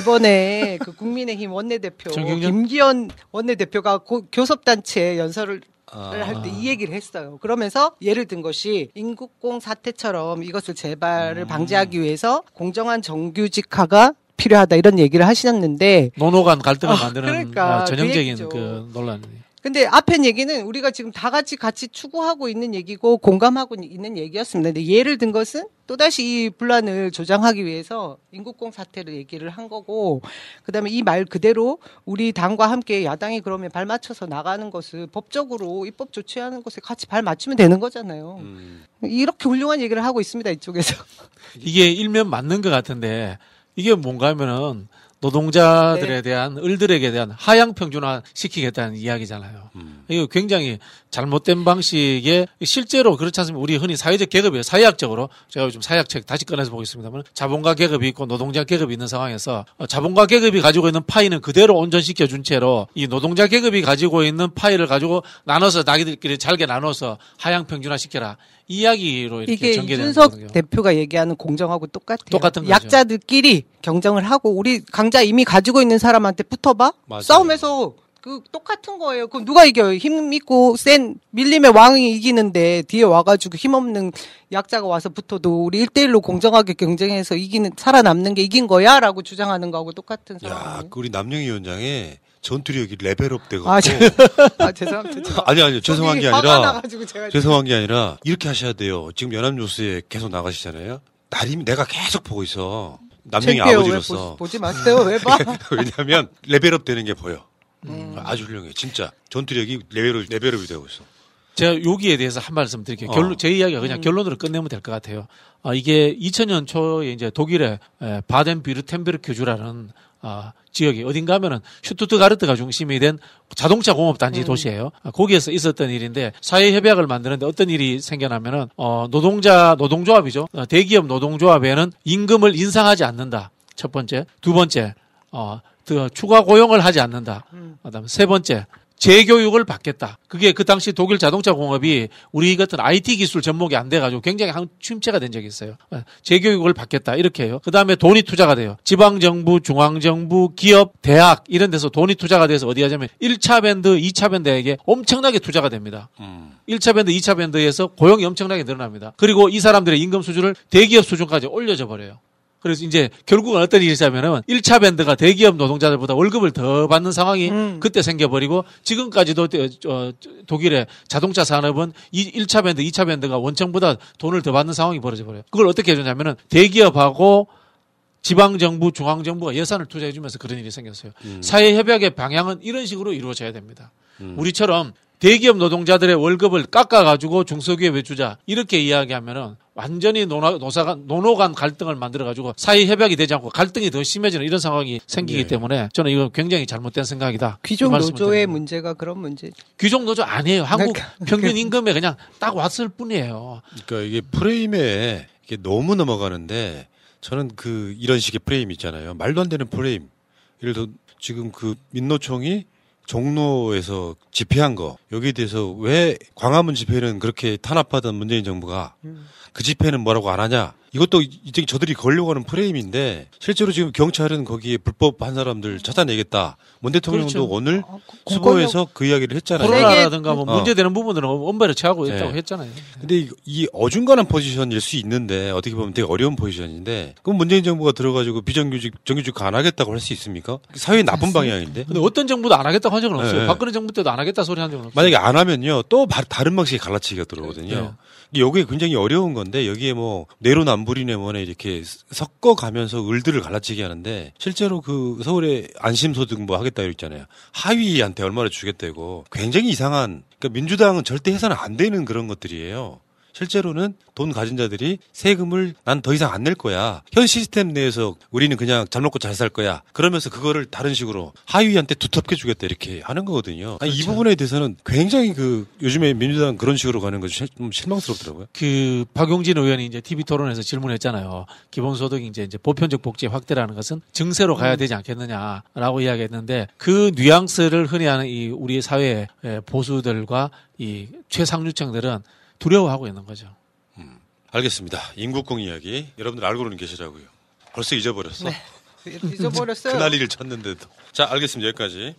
이번에 그 국민의힘 원내대표 김기현 원내대표가 교섭단체 연설을 할 때 이 얘기를 했어요. 그러면서 예를 든 것이 인국공 사태처럼 이것을 재발을 방지하기 위해서 공정한 정규직화가 필요하다 이런 얘기를 하셨는데 노노간 갈등을 만드는 그러니까 전형적인 그 논란이에요. 근데 앞에 얘기는 우리가 지금 다 같이 추구하고 있는 얘기고 공감하고 있는 얘기였습니다. 근데 예를 든 것은 또다시 이 분란을 조장하기 위해서 인국공 사태를 얘기를 한 거고 그다음에 이 말 그대로 우리 당과 함께 야당이 그러면 발 맞춰서 나가는 것을 법적으로 입법 조치하는 것에 같이 발 맞추면 되는 거잖아요. 이렇게 훌륭한 얘기를 하고 있습니다. 이쪽에서. 이게 일면 맞는 것 같은데 이게 뭔가 하면은 노동자들에 대한 을들에게 대한 하향평준화 시키겠다는 이야기잖아요. 이거 굉장히 잘못된 방식에 실제로 그렇지 않습니까? 우리 흔히 사회적 계급이에요. 사회학적으로 제가 요즘 사회학책 다시 꺼내서 보겠습니다만 자본가 계급이 있고 노동자 계급이 있는 상황에서 자본가 계급이 가지고 있는 파이는 그대로 온전시켜준 채로 이 노동자 계급이 가지고 있는 파이를 가지고 나눠서 자기들끼리 잘게 나눠서 하향평준화 시켜라. 이야기로 이렇게 전개되는 거예요. 이게 윤석 대표가 얘기하는 공정하고 똑같은 거죠. 약자들끼리 경쟁을 하고 우리 강자 이미 가지고 있는 사람한테 붙어봐. 맞아요. 싸움에서 그 똑같은 거예요. 그럼 누가 이겨요? 힘 있고 센 밀림의 왕이 이기는데 뒤에 와가지고 힘없는 약자가 와서 붙어도 우리 1대1로 공정하게 경쟁해서 이기는 살아남는 게 이긴 거야라고 주장하는 거하고 똑같은 사람이에요. 야, 그 우리 남영희 위원장의 전투력이 레벨업 돼가지고. 죄송합니다. 아니 죄송한 게 아니라 이렇게 하셔야 돼요. 지금 연합뉴스에 계속 나가시잖아요. 나름 내가 계속 보고 있어. 남영희 아버지로서. 보지 마세요. 왜 봐? 왜냐하면 레벨업 되는 게 보여. 아주 훌륭해. 진짜 전투력이 레벨업이 되고 있어. 제가 여기에 대해서 한 말씀 드릴게요. 제 이야기가 그냥 결론으로 끝내면 될 것 같아요. 이게 2000년 초에 이제 독일의 바덴비르텐베르크주라는 지역이 어딘가 하면은 슈투트가르트가 중심이 된 자동차 공업 단지 도시예요. 거기에서 있었던 일인데 사회 협약을 만드는데 어떤 일이 생겨나면은 노동조합이죠. 대기업 노동조합에는 임금을 인상하지 않는다. 첫 번째, 두 번째, 추가 고용을 하지 않는다. 그다음 세 번째. 재교육을 받겠다. 그게 그 당시 독일 자동차 공업이 우리 같은 IT 기술 접목이 안 돼가지고 굉장히 한 침체가 된 적이 있어요. 재교육을 받겠다. 이렇게 해요. 그 다음에 돈이 투자가 돼요. 지방정부, 중앙정부, 기업, 대학 이런 데서 돈이 투자가 돼서 어디 하자면 1차 밴드, 2차 밴드에게 엄청나게 투자가 됩니다. 1차 밴드, 2차 밴드에서 고용이 엄청나게 늘어납니다. 그리고 이 사람들의 임금 수준을 대기업 수준까지 올려져 버려요. 그래서 이제 결국은 어떤 일이 있냐면은 1차 밴드가 대기업 노동자들보다 월급을 더 받는 상황이 그때 생겨버리고 지금까지도 독일의 자동차 산업은 1차 밴드, 2차 밴드가 원청보다 돈을 더 받는 상황이 벌어져버려요. 그걸 어떻게 해주냐면은 대기업하고 지방정부, 중앙정부가 예산을 투자해주면서 그런 일이 생겼어요. 사회협약의 방향은 이런 식으로 이루어져야 됩니다. 우리처럼 대기업 노동자들의 월급을 깎아가지고 중소기업에 주자 이렇게 이야기하면은 완전히 노노간 갈등을 만들어가지고 사회 협약이 되지 않고 갈등이 더 심해지는 이런 상황이 생기기 때문에 저는 이건 굉장히 잘못된 생각이다. 귀족 노조의 문제가 그런 문제죠. 귀족 노조 아니에요. 한국 평균 임금에 그냥 딱 왔을 뿐이에요. 그러니까 이게 프레임에 이게 너무 넘어가는데 저는 이런 식의 프레임 있잖아요. 말도 안 되는 프레임. 예를 들어 지금 민노총이 종로에서 집회한 거, 여기에 대해서 왜 광화문 집회는 그렇게 탄압하던 문재인 정부가 그 집회는 뭐라고 안 하냐. 이것도 이제 저들이 걸려고 하는 프레임인데, 실제로 지금 경찰은 거기에 불법한 사람들 찾아내겠다. 문 대통령도 그렇죠. 오늘 수보에서 그 이야기를 했잖아요. 코로나라든가 뭐 문제되는 부분들은 엄벌을 취하고 있다고 네. 했잖아요. 근데 이 어중간한 포지션일 수 있는데, 어떻게 보면 되게 어려운 포지션인데, 그럼 문재인 정부가 들어가지고 비정규직, 정규직화 안 하겠다고 할 수 있습니까? 사회에 나쁜 방향인데? 근데 어떤 정부도 안 하겠다고 한 적은 없어요. 네. 박근혜 정부 때도 안 하겠다 소리 한 적은 없어요. 만약에 안 하면요, 또 다른 방식의 갈라치기가 들어오거든요. 네. 여기에 굉장히 어려운 건데, 여기에 뭐 내로남불이네 뭐네 이렇게 섞어가면서 을들을 갈라치게 하는데, 실제로 그 서울에 안심소득 뭐 하겠다 이랬잖아요. 하위한테 얼마를 주겠다고. 굉장히 이상한, 그러니까 민주당은 절대 해서는 안 되는 그런 것들이에요. 실제로는 돈 가진 자들이 세금을 난 더 이상 안 낼 거야. 현 시스템 내에서 우리는 그냥 잘 먹고 잘 살 거야. 그러면서 그거를 다른 식으로 하위한테 두텁게 주겠다 이렇게 하는 거거든요. 그렇죠. 이 부분에 대해서는 굉장히 요즘에 민주당 그런 식으로 가는 것이 좀 실망스럽더라고요. 박용진 의원이 이제 TV 토론에서 질문했잖아요. 기본소득이 이제 보편적 복지 확대라는 것은 증세로 가야 되지 않겠느냐라고 이야기했는데, 그 뉘앙스를 흔히 하는 이 우리 사회의 보수들과 이 최상류층들은 두려워하고 있는 거죠. 알겠습니다. 인국공 이야기 여러분들 알고는 계시라고요. 벌써 잊어버렸어? 네. 잊어버렸어요. 그날 일을 찾는데도. 자, 알겠습니다. 여기까지.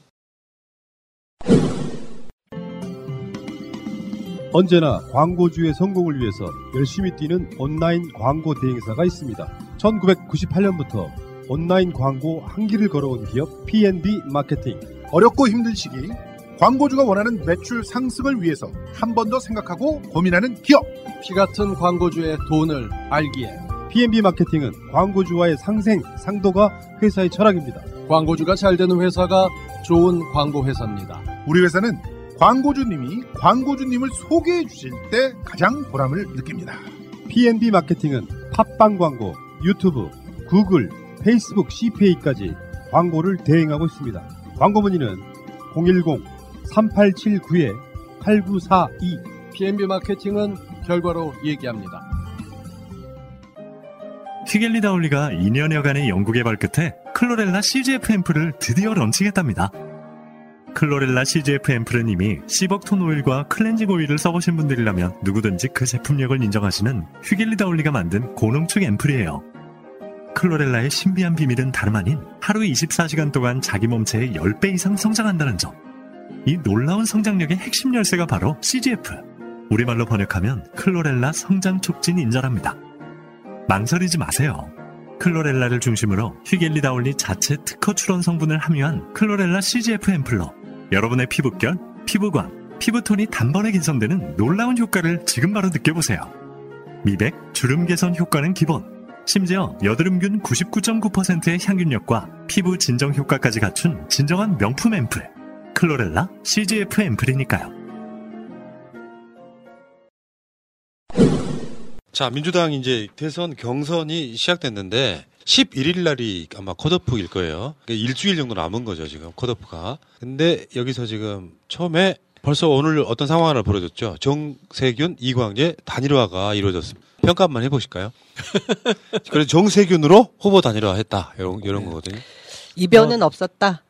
언제나 광고주의 성공을 위해서 열심히 뛰는 온라인 광고 대행사가 있습니다. 1998년부터 온라인 광고 한 길을 걸어온 기업 P&B 마케팅. 어렵고 힘든 시기, 광고주가 원하는 매출 상승을 위해서 한 번 더 생각하고 고민하는 기업, 피같은 광고주의 돈을 알기에 P&B 마케팅은 광고주와의 상생, 상도가 회사의 철학입니다. 광고주가 잘 되는 회사가 좋은 광고 회사입니다. 우리 회사는 광고주님이 광고주님을 소개해 주실 때 가장 보람을 느낍니다. P&B 마케팅은 팟빵 광고, 유튜브, 구글, 페이스북, CPA까지 광고를 대행하고 있습니다. 광고 문의는 010-3879-8942. P&B 마케팅은 결과로 얘기합니다. 휘겔리다올리가 2년여간의 연구개발 끝에 클로렐라 CGF 앰플을 드디어 런칭했답니다. 클로렐라 CGF 앰플은 이미 시벅톤 오일과 클렌징 오일을 써보신 분들이라면 누구든지 그 제품력을 인정하시는 휘겔리다올리가 만든 고농축 앰플이에요. 클로렐라의 신비한 비밀은 다름 아닌 하루 24시간 동안 자기 몸체의 10배 이상 성장한다는 점. 이 놀라운 성장력의 핵심 열쇠가 바로 CGF. 우리말로 번역하면 클로렐라 성장 촉진 인자랍니다. 망설이지 마세요. 클로렐라를 중심으로 휘겔리다올리 자체 특허 출원 성분을 함유한 클로렐라 CGF 앰플로 여러분의 피부결, 피부광, 피부톤이 단번에 개선되는 놀라운 효과를 지금 바로 느껴보세요. 미백, 주름 개선 효과는 기본, 심지어 여드름균 99.9%의 향균력과 피부 진정 효과까지 갖춘 진정한 명품 앰플, 클로렐라 CGF 앰플이니까요. 자, 민주당 이제 대선 경선이 시작됐는데 11일 날이 아마 컷오프일 거예요. 그러니까 일주일 정도 남은 거죠, 지금 컷오프가. 근데 여기서 지금 처음에 벌써 오늘 어떤 상황 하나 벌어졌죠. 정세균, 이광재 단일화가 이루어졌습니다. 평가 한번 해보실까요? 그래서 정세균으로 후보 단일화했다, 이런 거거든요. 이변은 없었다.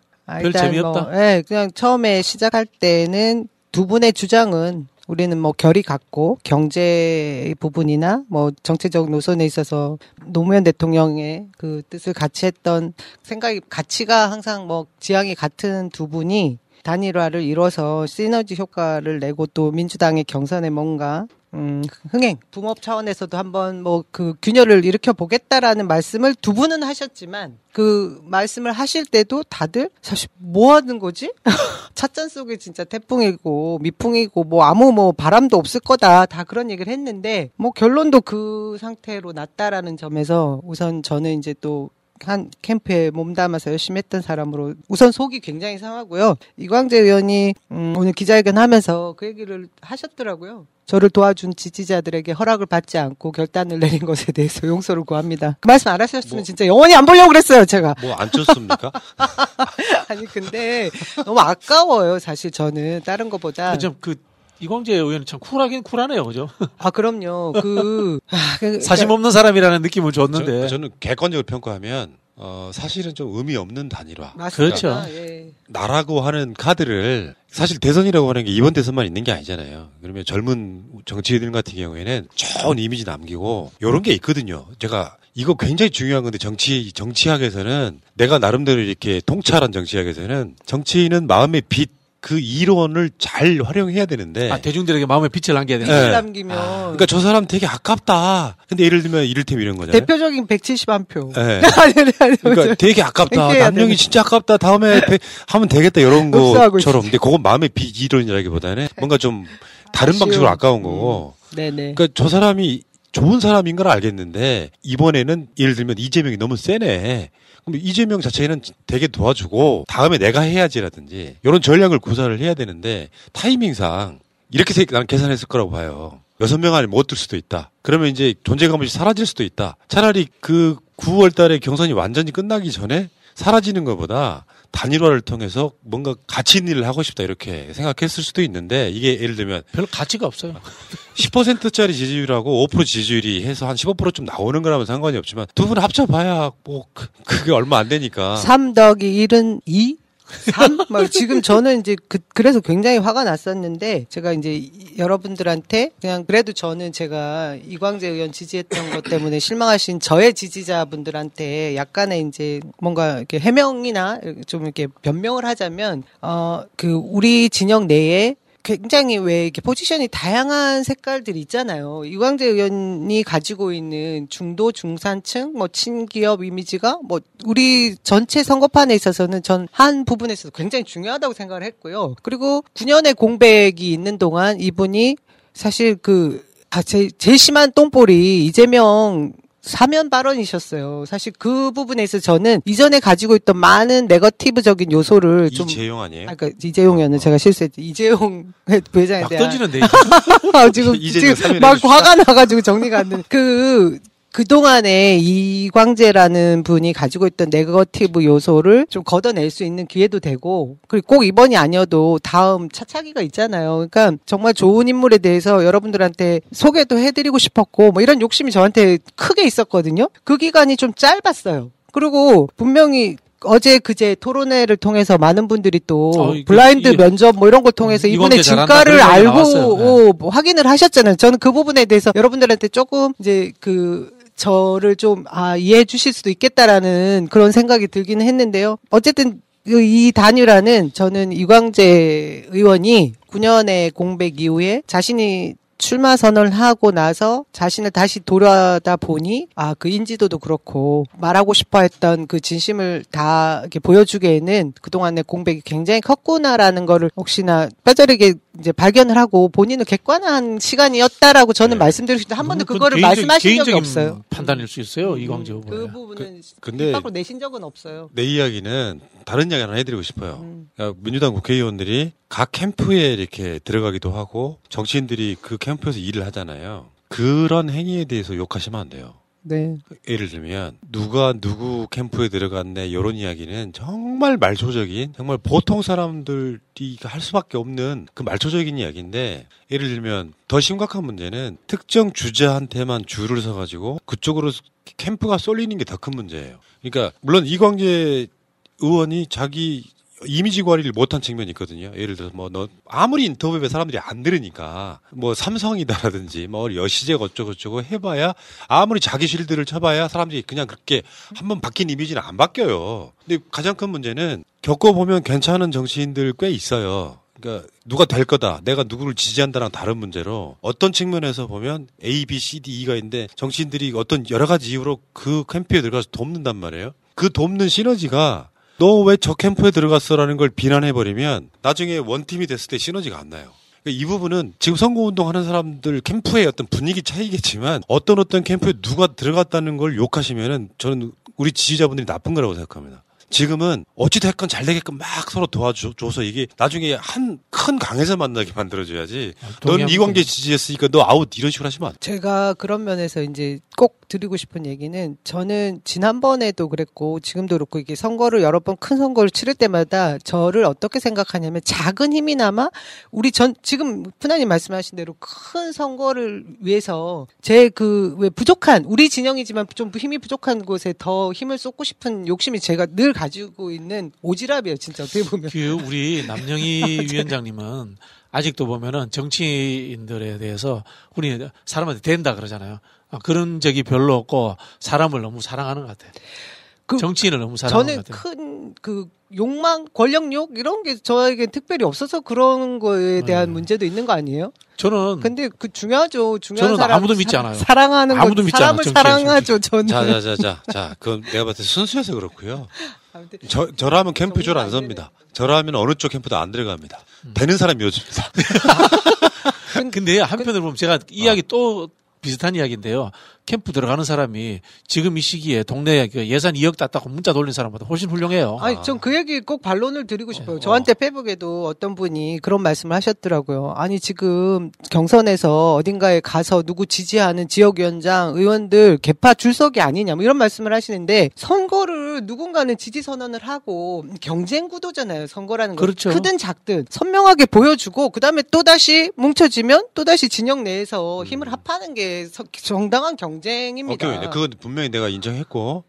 별 재미없다. 그냥 처음에 시작할 때는 두 분의 주장은 우리는 뭐 결이 같고, 경제 부분이나 뭐 정치적 노선에 있어서 노무현 대통령의 그 뜻을 같이 했던 생각이, 가치가 항상 뭐 지향이 같은 두 분이 단일화를 이뤄서 시너지 효과를 내고, 또 민주당의 경선에 뭔가 흥행, 붐업 차원에서도 한번 뭐 그 균열을 일으켜 보겠다라는 말씀을 두 분은 하셨지만, 그 말씀을 하실 때도 다들 사실 뭐 하는 거지? 찻잔 속에 진짜 태풍이고 미풍이고 뭐 아무 뭐 바람도 없을 거다, 다 그런 얘기를 했는데 뭐 결론도 그 상태로 났다라는 점에서 우선 저는 이제 또 한 캠프에 몸담아서 열심히 했던 사람으로 우선 속이 굉장히 상하고요. 이광재 의원이 오늘 기자회견 하면서 그 얘기를 하셨더라고요. 저를 도와준 지지자들에게 허락을 받지 않고 결단을 내린 것에 대해서 용서를 구합니다. 그 말씀 안 하셨으면 진짜 영원히 안 보려고 그랬어요, 제가. 뭐 안 쳤습니까? 아니, 근데 너무 아까워요, 사실 저는. 다른 것보다. 이광재 의원은 참 쿨하긴 쿨하네요, 그죠? 아, 그럼요. 사심 없는 사람이라는 느낌을 줬는데. 저는 객관적으로 평가하면 사실은 좀 의미 없는 단일화. 맞습니다. 그렇죠. 아, 예. 나라고 하는 카드를 사실 대선이라고 하는 게 이번 대선만 있는 게 아니잖아요. 그러면 젊은 정치인들 같은 경우에는 좋은 이미지 남기고 이런 게 있거든요. 제가 이거 굉장히 중요한 건데 정치학에서는 내가 나름대로 이렇게 통찰한 정치학에서는 정치인은 마음의 빛 그 이론을 잘 활용해야 되는데 대중들에게 마음의 빛을 남겨야 되는데 빛을 남기면 그러니까 저 사람 되게 아깝다. 근데 예를 들면 이를테면 이런 거잖아요. 대표적인 171표. 네. 그러니까 되게 아깝다. 남영이 진짜 아깝다. 다음에 하면 되겠다. 이런 거처럼. 근데 그건 마음의 빛 이론이라기보다는 뭔가 좀 다른 방식으로 아까운 거고. 네네. 그러니까 저 사람이 좋은 사람인 걸 알겠는데 이번에는 예를 들면 이재명이 너무 세네. 그럼 이재명 자체는 되게 도와주고 다음에 내가 해야지라든지 이런 전략을 구사를 해야 되는데 타이밍상 이렇게 나는 계산했을 거라고 봐요. 6명 안에 못 들 수도 있다. 그러면 이제 존재감이 사라질 수도 있다. 차라리 그 9월 달에 경선이 완전히 끝나기 전에 사라지는 것보다 단일화를 통해서 뭔가 가치 있는 일을 하고 싶다 이렇게 생각했을 수도 있는데 이게 예를 들면 별로 가치가 없어요. 10%짜리 지지율하고 5% 지지율이 해서 한 15%쯤 나오는 거라면 상관이 없지만 두 분 합쳐봐야 뭐 그게 얼마 안 되니까 3+1=2? 3? 막 지금 저는 이제 그래서 굉장히 화가 났었는데 제가 이제 여러분들한테 그냥 그래도 저는 제가 이광재 의원 지지했던 것 때문에 실망하신 저의 지지자분들한테 약간의 이제 뭔가 이렇게 해명이나 좀 이렇게 변명을 하자면 그 우리 진영 내에 굉장히 왜 이렇게 포지션이 다양한 색깔들이 있잖아요. 이광재 의원이 가지고 있는 중도, 중산층, 뭐 친기업 이미지가 뭐 우리 전체 선거판에 있어서는 전 한 부분에서도 굉장히 중요하다고 생각을 했고요. 그리고 9년의 공백이 있는 동안 이분이 사실 제일 심한 똥볼이 이재명 사면 발언이셨어요. 사실 그 부분에 있어서 저는 이전에 가지고 있던 많은 네거티브적인 요소를 좀 이재용 아니에요? 아까 그러니까 이재용 의원은 제가 실수했죠. 이재용 부회장에 막 대한 던지는데 지금 막 화가 나가지고 정리가 안 되는 그동안에 이광재라는 분이 가지고 있던 네거티브 요소를 좀 걷어낼 수 있는 기회도 되고 그리고 꼭 이번이 아니어도 다음 차차기가 있잖아요. 그러니까 정말 좋은 인물에 대해서 여러분들한테 소개도 해드리고 싶었고 뭐 이런 욕심이 저한테 크게 있었거든요. 그 기간이 좀 짧았어요. 그리고 분명히 어제 그제 토론회를 통해서 많은 분들이 또 블라인드 면접 뭐 이런 걸 통해서 이분의 진가를 알고 네. 확인을 하셨잖아요. 저는 그 부분에 대해서 여러분들한테 조금 이제 저를 좀 이해해 주실 수도 있겠다라는 그런 생각이 들기는 했는데요. 어쨌든 이 단일화는 저는 이광재 의원이 9년의 공백 이후에 자신이 출마 선언을 하고 나서 자신을 다시 돌아다 보니 그 인지도도 그렇고 말하고 싶어 했던 그 진심을 다 이렇게 보여주기에는 그동안의 공백이 굉장히 컸구나라는 거를 혹시나 뼈저리게 이제 발견을 하고 본인은 객관한 시간이었다라고 저는 말씀드리고 싶은데 한 번도 그거를 말씀하신 적이 없어요. 판단일 수 있어요. 이광재 후보는. 그 부분은 입 밖으로 내신 적은 없어요. 내 이야기는 다른 이야기 하나 해드리고 싶어요. 그러니까 민주당 국회의원들이 각 캠프에 이렇게 들어가기도 하고 정치인들이 그 캠프에서 일을 하잖아요. 그런 행위에 대해서 욕하시면 안 돼요. 네. 예를 들면 누가 누구 캠프에 들어갔네 이런 이야기는 정말 말초적인 정말 보통 사람들이 할 수밖에 없는 그 말초적인 이야기인데 예를 들면 더 심각한 문제는 특정 주자한테만 줄을 서가지고 그쪽으로 캠프가 쏠리는 게 더 큰 문제예요. 그러니까 물론 이광재 의원이 자기 이미지 관리를 못한 측면이 있거든요. 예를 들어서 너 아무리 인터뷰에 사람들이 안 들으니까 삼성이다라든지 여시재가 어쩌고저쩌고 해봐야 아무리 자기 실드를 쳐봐야 사람들이 그냥 그렇게 한번 바뀐 이미지는 안 바뀌어요. 근데 가장 큰 문제는 겪어보면 괜찮은 정치인들 꽤 있어요. 그러니까 누가 될 거다, 내가 누구를 지지한다랑 다른 문제로 어떤 측면에서 보면 A, B, C, D, E가 있는데 정치인들이 어떤 여러 가지 이유로 그 캠프에 들어가서 돕는단 말이에요. 그 돕는 시너지가 너 왜 저 캠프에 들어갔어라는 걸 비난해버리면 나중에 원팀이 됐을 때 시너지가 안 나요. 그러니까 이 부분은 지금 선거운동하는 사람들 캠프의 어떤 분위기 차이겠지만 어떤 캠프에 누가 들어갔다는 걸 욕하시면은 저는 우리 지지자분들이 나쁜 거라고 생각합니다. 지금은 어찌됐건 잘 되게끔 막 서로 도와줘서 이게 나중에 한 큰 강에서 만나게 만들어줘야지. 넌 이광재 지지했으니까 너 아웃 이런 식으로 하시면 안 돼. 제가 그런 면에서 이제 꼭 드리고 싶은 얘기는 저는 지난번에도 그랬고 지금도 그렇고 이게 선거를 여러 번 큰 선거를 치를 때마다 저를 어떻게 생각하냐면 작은 힘이나마 우리 전 지금 푸나님 말씀하신 대로 큰 선거를 위해서 제 그 왜 부족한 우리 진영이지만 좀 힘이 부족한 곳에 더 힘을 쏟고 싶은 욕심이 제가 늘 가지고 있는 오지랖이에요. 진짜 어떻게 보면. 그 우리 남영희 위원장님은 아직도 보면은 정치인들에 대해서 우리 사람한테 된다 그러잖아요. 그런 적이 별로 없고 사람을 너무 사랑하는 것 같아요. 그 정치인을 너무 사랑하는 것 같아요. 저는 큰 그 욕망, 권력욕 이런 게 저에겐 특별히 없어서 그런 거에 대한 문제도 있는 거 아니에요? 저는 근데 그 중요하죠. 중요한 저는 사람, 아무도 믿지 않아요. 사랑하는 아무도 믿지 않아요. 사람을 사랑하죠. 저는. 자, 그건 내가 봤을 때 순수해서 그렇고요. 저라면 캠프 줄 안 섭니다. 저라면 어느 쪽 캠프도 안 들어갑니다. 되는 사람이 요즘입니다. 근데 한편으로 보면 제가 이야기 또 비슷한 이야기인데요. 캠프 들어가는 사람이 지금 이 시기에 동네에 예산 2억 땄다고 문자 돌린 사람보다 훨씬 훌륭해요. 아니, 전 그 얘기 꼭 반론을 드리고 싶어요. 저한테 페북에도 어떤 분이 그런 말씀을 하셨더라고요. 아니, 지금 경선에서 어딘가에 가서 누구 지지하는 지역위원장, 의원들 개파 줄석이 아니냐, 뭐 이런 말씀을 하시는데 선거를 누군가는 지지선언을 하고 경쟁 구도잖아요. 선거라는 거. 그렇죠. 크든 작든 선명하게 보여주고 그다음에 또다시 뭉쳐지면 또다시 진영 내에서 힘을 합하는 게 정당한 경쟁 경쟁입니다. 오케이, 그건 분명히 내가 인정했고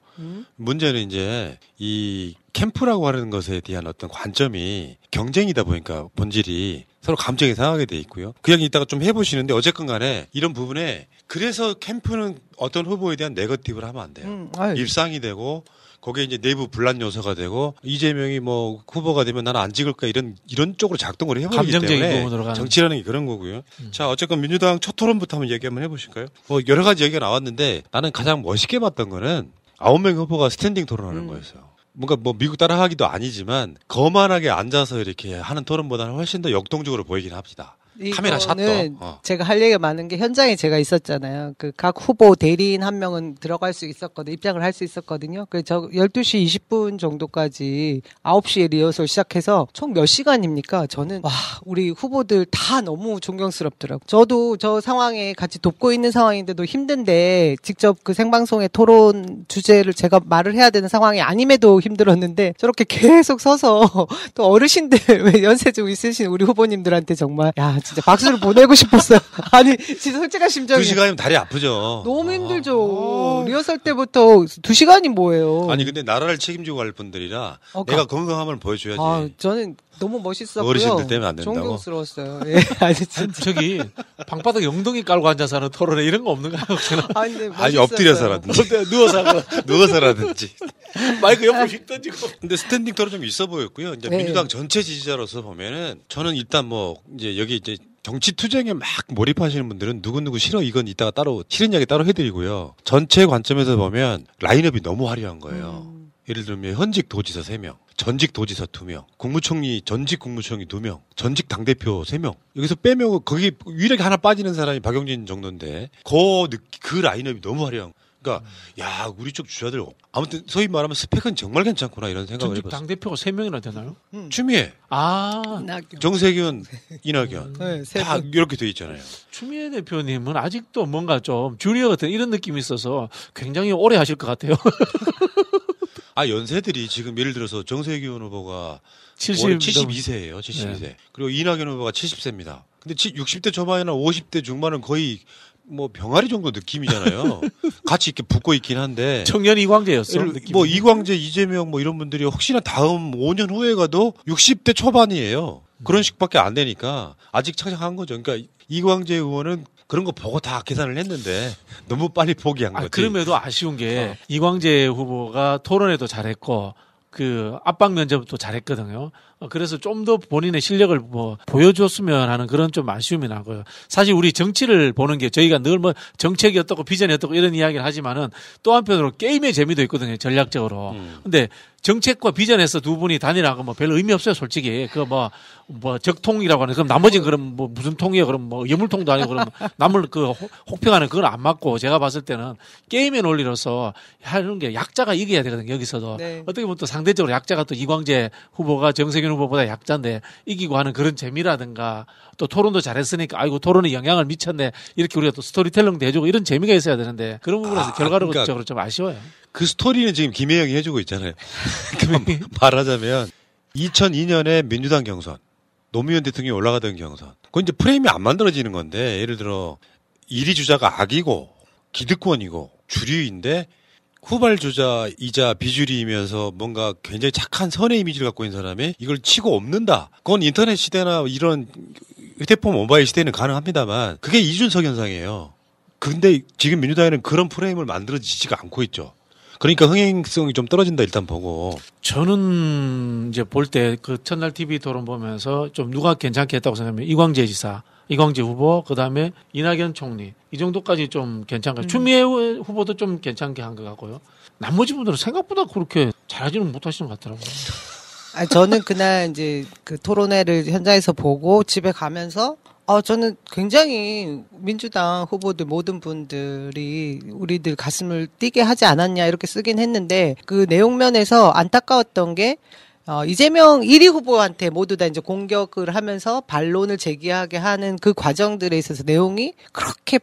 문제는 이제 이 캠프라고 하는 것에 대한 어떤 관점이 경쟁이다 보니까 본질이 서로 감정이 상하게 돼 있고요. 그 얘기 이따가 좀 해보시는데 어쨌건 간에 이런 부분에 그래서 캠프는 어떤 후보에 대한 네거티브를 하면 안 돼요. 일상이 되고 거기에 이제 내부 분란 요소가 되고 이재명이 뭐 후보가 되면 나는 안 찍을까 이런 쪽으로 작동을 해버리기 때문에 정치라는 게 그런 거고요. 자, 어쨌건 민주당 첫 토론부터 한번 얘기 한번 해보실까요? 뭐 여러 가지 얘기가 나왔는데 나는 가장 멋있게 봤던 거는 9명의 후보가 스탠딩 토론하는 거였어요. 뭔가 뭐 미국 따라하기도 아니지만 거만하게 앉아서 이렇게 하는 토론보다는 훨씬 더 역동적으로 보이긴 합니다. 카메라 샷도. 제가 할 얘기가 많은 게 현장에 제가 있었잖아요. 그 각 후보 대리인 한 명은 들어갈 수 있었거든요. 입장을 할 수 있었거든요. 그래서 저 12시 20분 정도까지 9시에 리허설 시작해서 총 몇 시간입니까? 저는 와, 우리 후보들 다 너무 존경스럽더라고요. 저도 저 상황에 같이 돕고 있는 상황인데도 힘든데 직접 그 생방송의 토론 주제를 제가 말을 해야 되는 상황이 아님에도 힘들었는데 저렇게 계속 서서 또 어르신들 연세 좀 있으신 우리 후보님들한테 정말 야, 진짜 박수를 보내고 싶었어요. 아니, 진짜 솔직한 심정이. 2시간이면 다리 아프죠. 너무 힘들죠. 리허설 때부터 2시간이 뭐예요. 아니, 근데 나라를 책임지고 갈 분들이라 내가 건강함을 보여줘야지. 아, 저는 너무 멋있었고요. 어르신들 때문에 안 된다고. 존경스러웠어요. 예. 아니, 진짜. 저기 방바닥 영동이 깔고 앉아서 하는 토론에 이런 거 없는 거 혹시나. 아니, 엎드려서라든지. 누워서라든지. 마이크 옆으로 휙 던지고. 근데 스탠딩 토론 좀 있어 보였고요. 이제 민주당 전체 지지자로서 보면은 저는 일단 뭐 이제 여기 이제 정치 투쟁에 막 몰입하시는 분들은 누구누구 싫어 이건 이따가 따로 싫은 이야기 따로 해드리고요. 전체 관점에서 보면 라인업이 너무 화려한 거예요. 예를 들면 현직 도지사 3명, 전직 도지사 2명, 국무총리 전직 국무총리 2명, 전직 당대표 3명. 여기서 빼면 거기 유일하게 하나 빠지는 사람이 박용진 정도인데 그 라인업이 너무 화려한 거예요. 그러니까 야, 우리 쪽 주자들 아무튼 소위 말하면 스펙은 정말 괜찮구나 이런 생각을 해봤어요. 당대표가 3명이나 되나요? 추미애, 정세균, 이낙연 다 이렇게 돼 있잖아요. 추미애 대표님은 아직도 뭔가 좀 주니어 같은 이런 느낌이 있어서 굉장히 오래 하실 것 같아요. 연세들이 지금 예를 들어서 정세균 후보가 72세예요. 72세. 네. 그리고 이낙연 후보가 70세입니다. 근데 60대 초반이나 50대 중반은 거의 뭐 병아리 정도 느낌이잖아요. 같이 이렇게 붙고 있긴 한데. 청년 이광재였어요. 뭐 이광재, 이재명 뭐 이런 분들이 혹시나 다음 5년 후에 가도 60대 초반이에요. 그런 식밖에 안 되니까 아직 창작한 거죠. 그러니까 이광재 의원은 그런 거 보고 다 계산을 했는데 너무 빨리 포기한 거지. 그럼에도 아쉬운 게 이광재 후보가 토론에도 잘했고 그 압박 면접도 잘했거든요. 그래서 좀 더 본인의 실력을 뭐 보여줬으면 하는 그런 좀 아쉬움이 나고요. 사실 우리 정치를 보는 게 저희가 늘 뭐 정책이 어떻고 비전이 어떻고 이런 이야기를 하지만은 또 한편으로 게임의 재미도 있거든요. 전략적으로. 근데 정책과 비전에서 두 분이 단일하고 뭐 별 의미 없어요, 솔직히. 그 뭐 적통이라고 하는 그럼 나머지는 그럼 뭐 무슨 통이에요? 그럼 뭐 여물통도 아니고 그럼 남을 그 혹평하는 그건 안 맞고 제가 봤을 때는 게임의 논리로서 하는 게 약자가 이겨야 되거든요, 여기서도. 네. 어떻게 보면 또 상대적으로 약자가 또 이광재 후보가 정세균 후보보다 약자인데 이기고 하는 그런 재미라든가 또 토론도 잘했으니까 아이고 토론에 영향을 미쳤네 이렇게 우리가 또 스토리텔링도 해주고 이런 재미가 있어야 되는데 그런 부분에서 결과적으로 그러니까 좀 아쉬워요. 그 스토리는 지금 김혜영이 해주고 있잖아요. 말하자면 2002년에 민주당 경선, 노무현 대통령이 올라가던 경선. 그건 이제 프레임이 안 만들어지는 건데 예를 들어 1위 주자가 악이고 기득권이고 주류인데 후발주자이자 비주류이면서 뭔가 굉장히 착한 선의 이미지를 갖고 있는 사람이 이걸 치고 엎는다. 그건 인터넷 시대나 이런 휴대폰 모바일 시대는 가능합니다만 그게 이준석 현상이에요. 근데 지금 민주당에는 그런 프레임을 만들어지지가 않고 있죠. 그러니까 흥행성이 좀 떨어진다 일단 보고. 저는 이제 볼 때 그 첫날 TV 토론 보면서 좀 누가 괜찮게 했다고 생각하면 이광재 지사, 이광재 후보, 그 다음에 이낙연 총리 이 정도까지 좀 괜찮게 추미애 후보도 좀 괜찮게 한 것 같고요. 나머지 분들은 생각보다 그렇게 잘하지는 못하시는 것 같더라고요. 아, 저는 그날 이제 그 토론회를 현장에서 보고 집에 가면서 저는 굉장히 민주당 후보들 모든 분들이 우리들 가슴을 뛰게 하지 않았냐 이렇게 쓰긴 했는데 그 내용면에서 안타까웠던 게 이재명 1위 후보한테 모두 다 이제 공격을 하면서 반론을 제기하게 하는 그 과정들에 있어서 내용이 그렇게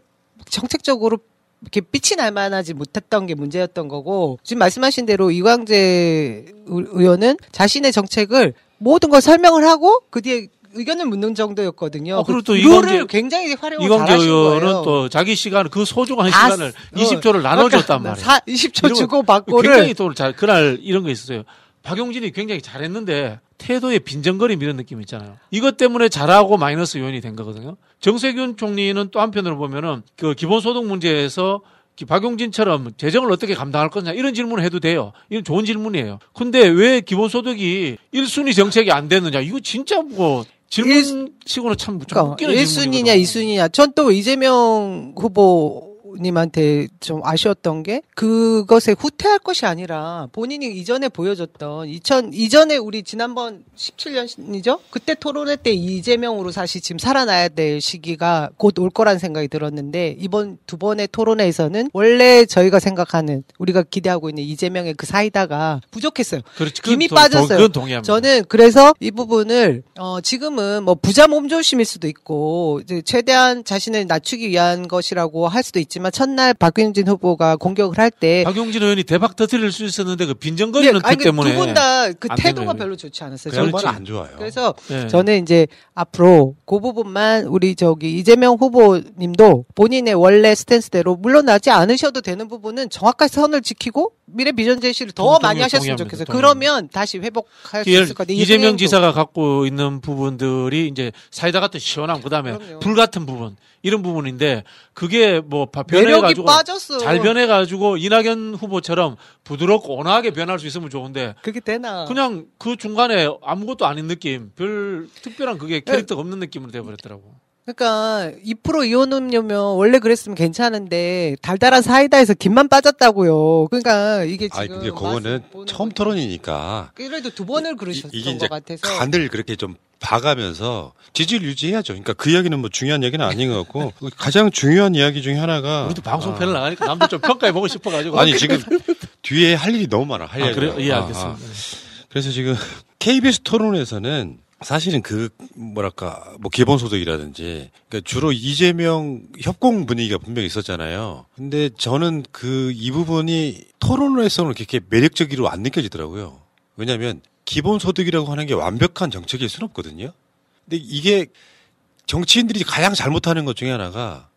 정책적으로 이렇게 빛이 날 만하지 못했던 게 문제였던 거고 지금 말씀하신 대로 이광재 의원은 자신의 정책을 모든 걸 설명을 하고 그 뒤에 의견을 묻는 정도였거든요. 그리고 또 룰을 굉장히 활용을 잘하신 거예요. 이광재 의원은 또 자기 시간 그 소중한 시간을 20초를 나눠줬단 말이에요. 20초 주고 받고를 굉장히 또 잘 그날 이런 거 있었어요. 박용진이 굉장히 잘했는데 태도의 빈정거림 이런 느낌 있잖아요. 이것 때문에 잘하고 마이너스 요인이 된 거거든요. 정세균 총리는 또 한편으로 보면은 그 기본소득 문제에서 박용진처럼 재정을 어떻게 감당할 것이냐 이런 질문을 해도 돼요. 이건 좋은 질문이에요. 근데 왜 기본소득이 1순위 정책이 안 됐느냐 이거 진짜 뭐 질문치고는 참 웃기는 질문이거든요. 1순위냐 2순위냐. 전 또 이재명 후보님한테 좀 아쉬웠던 게 그것에 후퇴할 것이 아니라 본인이 이전에 보여줬던 이전에 우리 지난번 17년이죠? 그때 토론회 때 이재명으로 사실 지금 살아나야 될 시기가 곧 올 거란 생각이 들었는데 이번 두 번의 토론회에서는 원래 저희가 생각하는 우리가 기대하고 있는 이재명의 그 사이다가 부족했어요. 그렇죠. 김이 빠졌어요. 그건 동의합니다. 저는 그래서 이 부분을 지금은 뭐 부자 몸조심일 수도 있고 이제 최대한 자신을 낮추기 위한 것이라고 할 수도 있지만 첫날 박용진 후보가 공격을 할 때 박용진 의원이 대박 터뜨릴 수 있었는데 그 빈정거리는 것 때문에 두 분 다 그 태도가 별로 좋지 않았어요. 정말 안 좋아요. 그래서 네. 저는 이제 앞으로 그 부분만 우리 이재명 후보님도 본인의 원래 스탠스대로 물러나지 않으셔도 되는 부분은 정확한 선을 지키고 미래 비전 제시를 더 많이 하셨으면 좋겠어요. 그러면 다시 회복할 수 있을 것 같아요. 이재명 지사가 갖고 있는 부분들이 이제 사이다 같은 시원함 그다음에 불 같은 부분 이런 부분인데 그게 뭐 변해가지고 잘 변해가지고 이낙연 후보처럼 부드럽고 온화하게 변할 수 있으면 좋은데 그게 되나? 그냥 그 중간에 아무것도 아닌 느낌, 별 특별한 그게 캐릭터가 없는 느낌으로 되어버렸더라고. 그러니까 2% 이온음료면 원래 그랬으면 괜찮은데 달달한 사이다에서 김만 빠졌다고요. 그러니까 이게 지금 근데 그거는 처음 토론이니까. 그래도 두 번을 그러셨던 것 같아서 간을 그렇게 좀 봐가면서 지지를 유지해야죠. 그러니까 그 이야기는 뭐 중요한 얘기는 아닌 것 같고 가장 중요한 이야기 중에 하나가 우리도 방송편을 나가니까 남들 좀 평가해 보고 싶어가지고 아니 지금 뒤에 할 일이 너무 많아. 그래요? 예, 알겠습니다. 그래서 지금 KBS 토론에서는 사실은 기본소득이라든지, 그러니까 주로 이재명 협공 분위기가 분명히 있었잖아요. 근데 저는 이 부분이 토론에서는 그렇게 매력적으로 안 느껴지더라고요. 왜냐면 기본소득이라고 하는 게 완벽한 정책일 순 없거든요. 근데 이게 정치인들이 가장 잘못하는 것 중에 하나가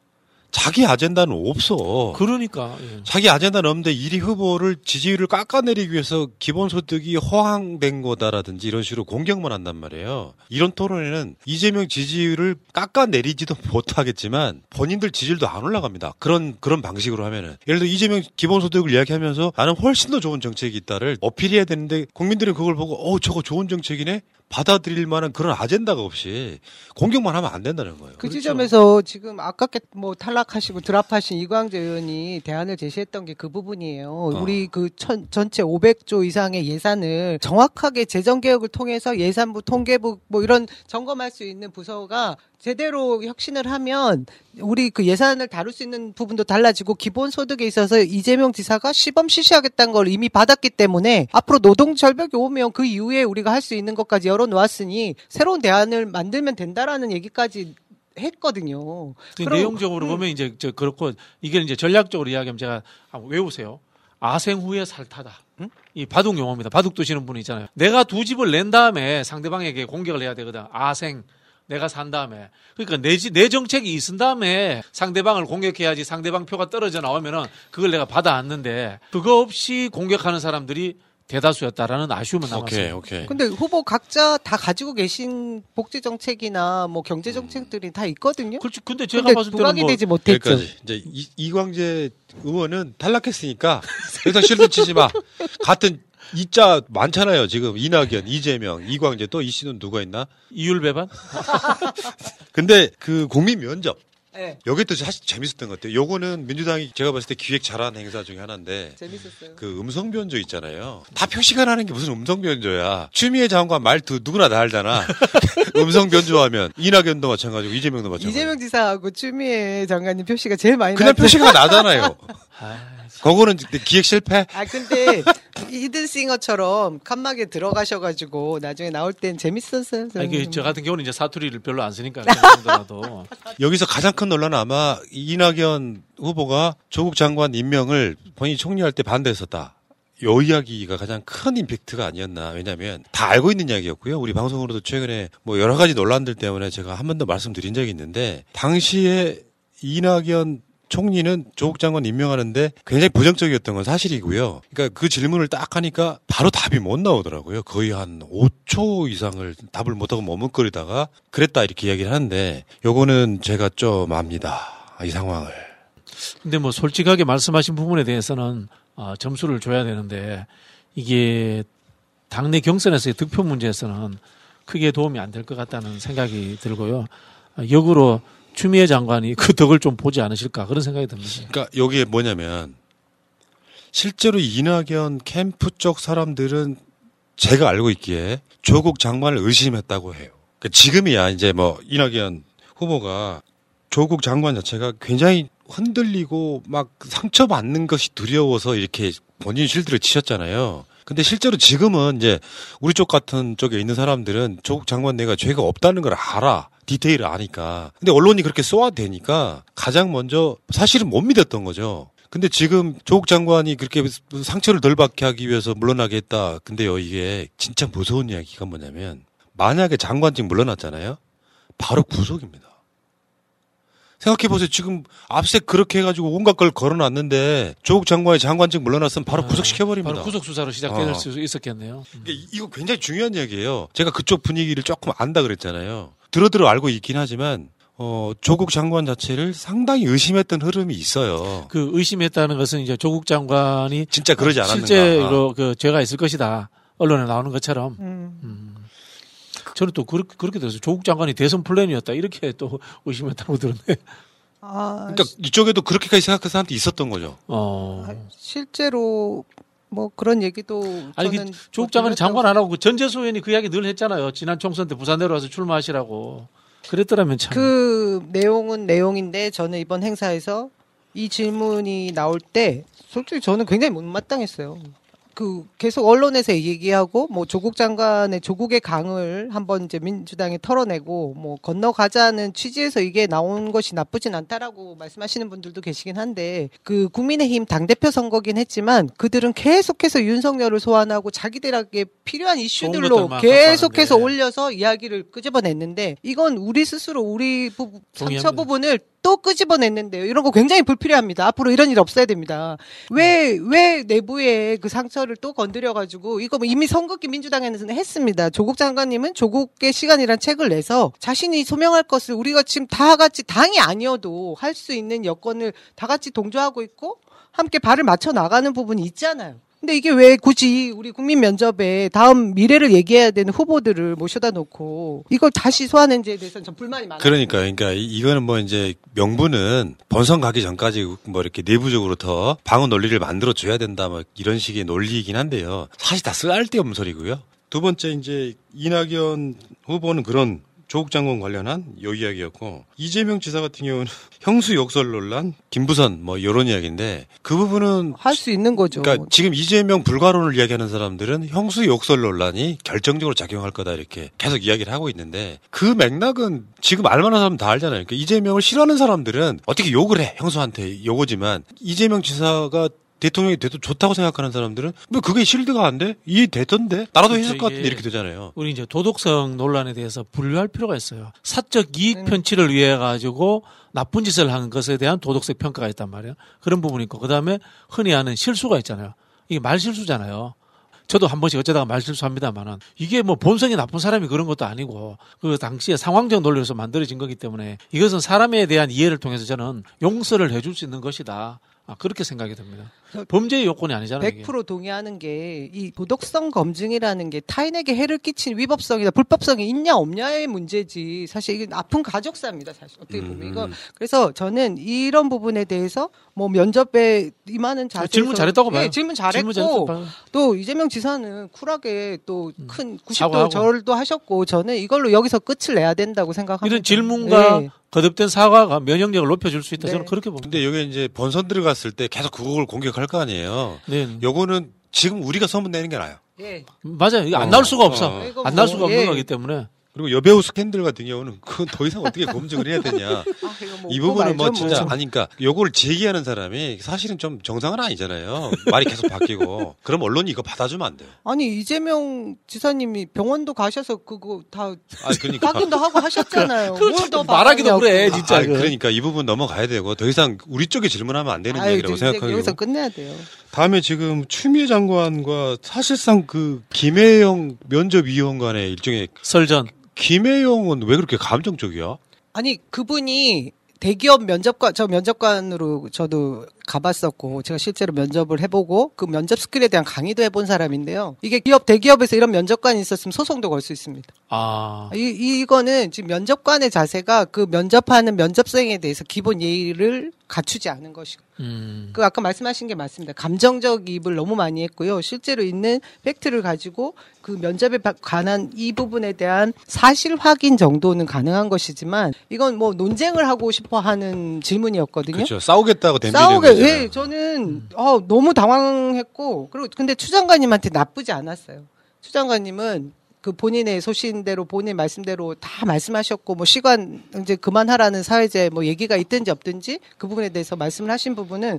자기 아젠다는 없어. 그러니까. 예. 자기 아젠다는 없는데 1위 후보를 지지율을 깎아내리기 위해서 기본소득이 허황된 거다라든지 이런 식으로 공격만 한단 말이에요. 이런 토론에는 이재명 지지율을 깎아내리지도 못하겠지만 본인들 지지율도 안 올라갑니다. 그런 방식으로 하면은. 예를 들어 이재명 기본소득을 이야기하면서 나는 훨씬 더 좋은 정책이 있다를 어필해야 되는데 국민들은 그걸 보고 저거 좋은 정책이네? 받아들일 만한 그런 아젠다가 없이 공격만 하면 안 된다는 거예요. 그 지점에서 지금 아깝게 뭐 탈락하시고 드랍하신 이광재 의원이 대안을 제시했던 게 그 부분이에요. 우리 그 전체 500조 이상의 예산을 정확하게 재정개혁을 통해서 예산부, 통계부 뭐 이런 점검할 수 있는 부서가 제대로 혁신을 하면 우리 그 예산을 다룰 수 있는 부분도 달라지고 기본소득에 있어서 이재명 지사가 시범 실시하겠다는 걸 이미 받았기 때문에 앞으로 노동 절벽이 오면 그 이후에 우리가 할 수 있는 것까지 열어놓았으니 새로운 대안을 만들면 된다라는 얘기까지 했거든요. 그럼, 내용적으로 보면 이제 그렇고 이게 이제 전략적으로 이야기하면 제가 외우세요. 아생 후에 살타다. 응? 이 바둑 용어입니다. 바둑 두시는 분이 있잖아요. 내가 두 집을 낸 다음에 상대방에게 공격을 해야 되거든. 아생. 내가 산 다음에. 그러니까 내 정책이 있은 다음에 상대방을 공격해야지 상대방 표가 떨어져 나오면은 그걸 내가 받아왔는데 그거 없이 공격하는 사람들이 대다수였다라는 아쉬움은 남았어요. 근데 후보 각자 다 가지고 계신 복지 정책이나 뭐 경제 정책들이 다 있거든요. 그렇죠. 근데 제가 봤을 때는 부각이 되지 못했죠. 여기까지. 이제 이광재 의원은 탈락했으니까 일단 실수 치지 마. 같은 이자 많잖아요. 지금 이낙연, 이재명, 이광재 또 이 씨는 누가 있나? 이율배반? 근데 그 국민 면접. 네. 여기 또 사실 재밌었던 것 같아요. 요거는 민주당이 제가 봤을 때 기획 잘한 행사 중에 하나인데 재밌었어요. 그 음성변조 있잖아요. 다 표시가 나는 게 무슨 음성변조야. 추미애 장관 말투 누구나 다 알잖아. 음성변조하면 이낙연도 마찬가지고 이재명도 마찬가지고. 이재명 지사하고 추미애 장관님 표시가 제일 많이 나. 그날 표시가 나잖아요. 그거는 기획 실패? 아 근데 히든싱어처럼 칸막에 들어가셔가지고 나중에 나올 땐 재밌었어요. 아, 이게 저 같은 경우는 이제 사투리를 별로 안 쓰니까 그렇더라도 여기서 가장 큰 논란은 아마 이낙연 후보가 조국 장관 임명을 본인이 총리할 때 반대했었다. 요 이야기가 가장 큰 임팩트가 아니었나. 왜냐면 다 알고 있는 이야기였고요. 우리 방송으로도 최근에 뭐 여러 가지 논란들 때문에 제가 한 번 더 말씀드린 적이 있는데 당시에 이낙연 총리는 조국 장관 임명하는데 굉장히 부정적이었던 건 사실이고요. 그러니까 그 질문을 딱 하니까 바로 답이 못 나오더라고요. 거의 한 5초 이상을 답을 못하고 머뭇거리다가 그랬다 이렇게 이야기를 하는데 요거는 제가 좀 압니다. 이 상황을. 근데 뭐 솔직하게 말씀하신 부분에 대해서는 점수를 줘야 되는데 이게 당내 경선에서의 득표 문제에서는 크게 도움이 안 될 것 같다는 생각이 들고요. 역으로 추미애 장관이 그 덕을 좀 보지 않으실까 그런 생각이 듭니다. 그러니까 여기에 뭐냐면 실제로 이낙연 캠프 쪽 사람들은 제가 알고 있기에 조국 장관을 의심했다고 해요. 그러니까 지금이야 이제 뭐 이낙연 후보가 조국 장관 자체가 굉장히 흔들리고 막 상처받는 것이 두려워서 이렇게 본인 실드를 치셨잖아요. 근데 실제로 지금은 이제 우리 쪽 같은 쪽에 있는 사람들은 조국 장관 내가 죄가 없다는 걸 알아. 디테일을 아니까. 근데 언론이 그렇게 쏘아대니까 가장 먼저 사실은 못 믿었던 거죠. 근데 지금 조국 장관이 그렇게 상처를 덜 받게 하기 위해서 물러나게 했다. 근데요, 이게 진짜 무서운 이야기가 뭐냐면 만약에 장관직 물러났잖아요. 바로 구속입니다. 생각해보세요. 지금 앞세 그렇게 해가지고 온갖 걸 걸어놨는데 조국 장관의 장관직 물러났으면 바로 구속시켜버립니다. 바로 구속수사로 시작될 수 있었겠네요. 이거 굉장히 중요한 이야기예요. 제가 그쪽 분위기를 조금 안다 그랬잖아요. 들어들어 알고 있긴 하지만 조국 장관 자체를 상당히 의심했던 흐름이 있어요. 그 의심했다는 것은 이제 조국 장관이 진짜 그러지 않았는가. 실제로 그 죄가 있을 것이다. 언론에 나오는 것처럼. 저는 또 그렇게 돼서 조국 장관이 대선 플랜이었다 이렇게 또 의심했다고 들었네. 그러니까 이쪽에도 그렇게까지 생각한 사람도 있었던 거죠. 실제로 뭐 그런 얘기도 저는 조국 장관이 장관 안 하고 그 전재수 의원이 그 이야기 늘 했잖아요. 지난 총선 때 부산 내려와서 출마하시라고 그랬더라면 참. 그 내용은 내용인데 저는 이번 행사에서 이 질문이 나올 때 솔직히 저는 굉장히 못마땅했어요. 그 계속 언론에서 얘기하고 뭐 조국 장관의 조국의 강을 한번 이제 민주당이 털어내고 뭐 건너가자는 취지에서 이게 나온 것이 나쁘진 않다라고 말씀하시는 분들도 계시긴 한데 그 국민의힘 당대표 선거긴 했지만 그들은 계속해서 윤석열을 소환하고 자기들에게 필요한 이슈들로 계속해서 올려서 이야기를 끄집어냈는데 이건 우리 스스로 우리 상처 부분을 또 끄집어냈는데요. 이런 거 굉장히 불필요합니다. 앞으로 이런 일 없어야 됩니다. 왜 내부에 그 상처를 또 건드려가지고 이거 뭐 이미 선거기 민주당에서는 했습니다. 조국 장관님은 조국의 시간이란 책을 내서 자신이 소명할 것을 우리가 지금 다 같이 당이 아니어도 할 수 있는 여건을 다 같이 동조하고 있고 함께 발을 맞춰 나가는 부분이 있잖아요. 근데 이게 왜 굳이 우리 국민 면접에 다음 미래를 얘기해야 되는 후보들을 모셔다 놓고 이걸 다시 소환했는지에 대해서는 좀 불만이 많아요. 그러니까 이거는 뭐 이제 명분은 본선 가기 전까지 뭐 이렇게 내부적으로 더 방어 논리를 만들어 줘야 된다 뭐 이런 식의 논리이긴 한데요. 사실 다 쓸데없는 소리고요. 두 번째 이제 이낙연 후보는 그런 조국 장관 관련한 요 이야기였고 이재명 지사 같은 경우는 형수 욕설 논란, 김부선 뭐 이런 이야기인데 그 부분은 할 수 있는 거죠. 그러니까 지금 이재명 불가론을 이야기하는 사람들은 형수 욕설 논란이 결정적으로 작용할 거다 이렇게 계속 이야기를 하고 있는데 그 맥락은 지금 알만한 사람 다 알잖아요. 그러니까 이재명을 싫어하는 사람들은 어떻게 욕을 해 형수한테 요거지만 이재명 지사가 대통령이 돼도 좋다고 생각하는 사람들은 왜 그게 실드가 안 돼? 이해 되던데? 나라도 해줄 것 같은데 이렇게 되잖아요. 우리 이제 도덕성 논란에 대해서 분류할 필요가 있어요. 사적 이익 편취를 위해 가지고 나쁜 짓을 한 것에 대한 도덕적 평가가 있단 말이에요. 그런 부분이 있고 그다음에 흔히 하는 실수가 있잖아요. 이게 말실수잖아요. 저도 한 번씩 어쩌다가 말실수합니다만은 이게 뭐 본성이 나쁜 사람이 그런 것도 아니고 그 당시에 상황적 논리로서 만들어진 거기 때문에 이것은 사람에 대한 이해를 통해서 저는 용서를 해줄 수 있는 것이다. 그렇게 생각이 듭니다. 범죄의 요건이 아니잖아요. 100% 이게. 동의하는 게 이 도덕성 검증이라는 게 타인에게 해를 끼친 위법성이나 불법성이 있냐 없냐의 문제지 사실 이게 아픈 가족사입니다. 사실 어떻게 보면 이거 그래서 저는 이런 부분에 대해서 뭐 면접에 임하는 자세에서 질문 잘했다고 봐요. 예, 질문 잘했고 또 이재명 지사는 쿨하게 또 큰 90도 절도 하셨고 저는 이걸로 여기서 끝을 내야 된다고 생각합니다. 이런 질문과 예. 거듭된 사과가 면역력을 높여줄 수 있다. 네. 저는 그렇게 봅니다. 근데 이게 이제 본선 들어갔을 때 계속 그걸 공격할 거 아니에요. 네. 요거는 지금 우리가 소문 내는 게 나아요. 예. 맞아요. 이거 안 나올 수가 없어. 안 나올 수가 없는 거기 때문에. 그리고 여배우 스캔들 같은 경우는 그건 더 이상 어떻게 검증을 해야 되냐. 이 부분은 뭐 진짜 아니니까 요거를 제기하는 사람이 사실은 좀 정상은 아니잖아요. 말이 계속 바뀌고. 그럼 언론이 이거 받아주면 안 돼요. 아니 이재명 지사님이 병원도 가셔서 그거 다 그러니까. 확인도 하고 하셨잖아요. 뭘 말하기도 그래 진짜. 그러니까 이 부분 넘어가야 되고 더 이상 우리 쪽에 질문하면 안 되는 얘기라고 생각하고. 여기서 끝내야 돼요. 다음에 지금 추미애 장관과 사실상 그 김혜영 면접위원관의 일종의 설전. 김혜영은 왜 그렇게 감정적이야? 아니 그분이 대기업 면접관 저 면접관으로 저도 가봤었고 제가 실제로 면접을 해보고 그 면접 스킬에 대한 강의도 해본 사람인데요. 이게 대기업에서 이런 면접관이 있었으면 소송도 걸 수 있습니다. 아 이거는 지금 면접관의 자세가 그 면접하는 면접생에 대해서 기본 예의를 갖추지 않은 것이고 그 아까 말씀하신 게 맞습니다. 감정적 이입을 너무 많이 했고요. 실제로 있는 팩트를 가지고 그 면접에 관한 이 부분에 대한 사실 확인 정도는 가능한 것이지만 이건 뭐 논쟁을 하고 싶어하는 질문이었거든요. 그렇죠. 싸우겠다고 덤비는. 네, 저는 너무 당황했고 그리고 근데 추 장관님한테 나쁘지 않았어요. 추 장관님은 그 본인의 소신대로 본인 말씀대로 다 말씀하셨고 뭐 시간 이제 그만하라는 사회제 뭐 얘기가 있든지 없든지 그 부분에 대해서 말씀을 하신 부분은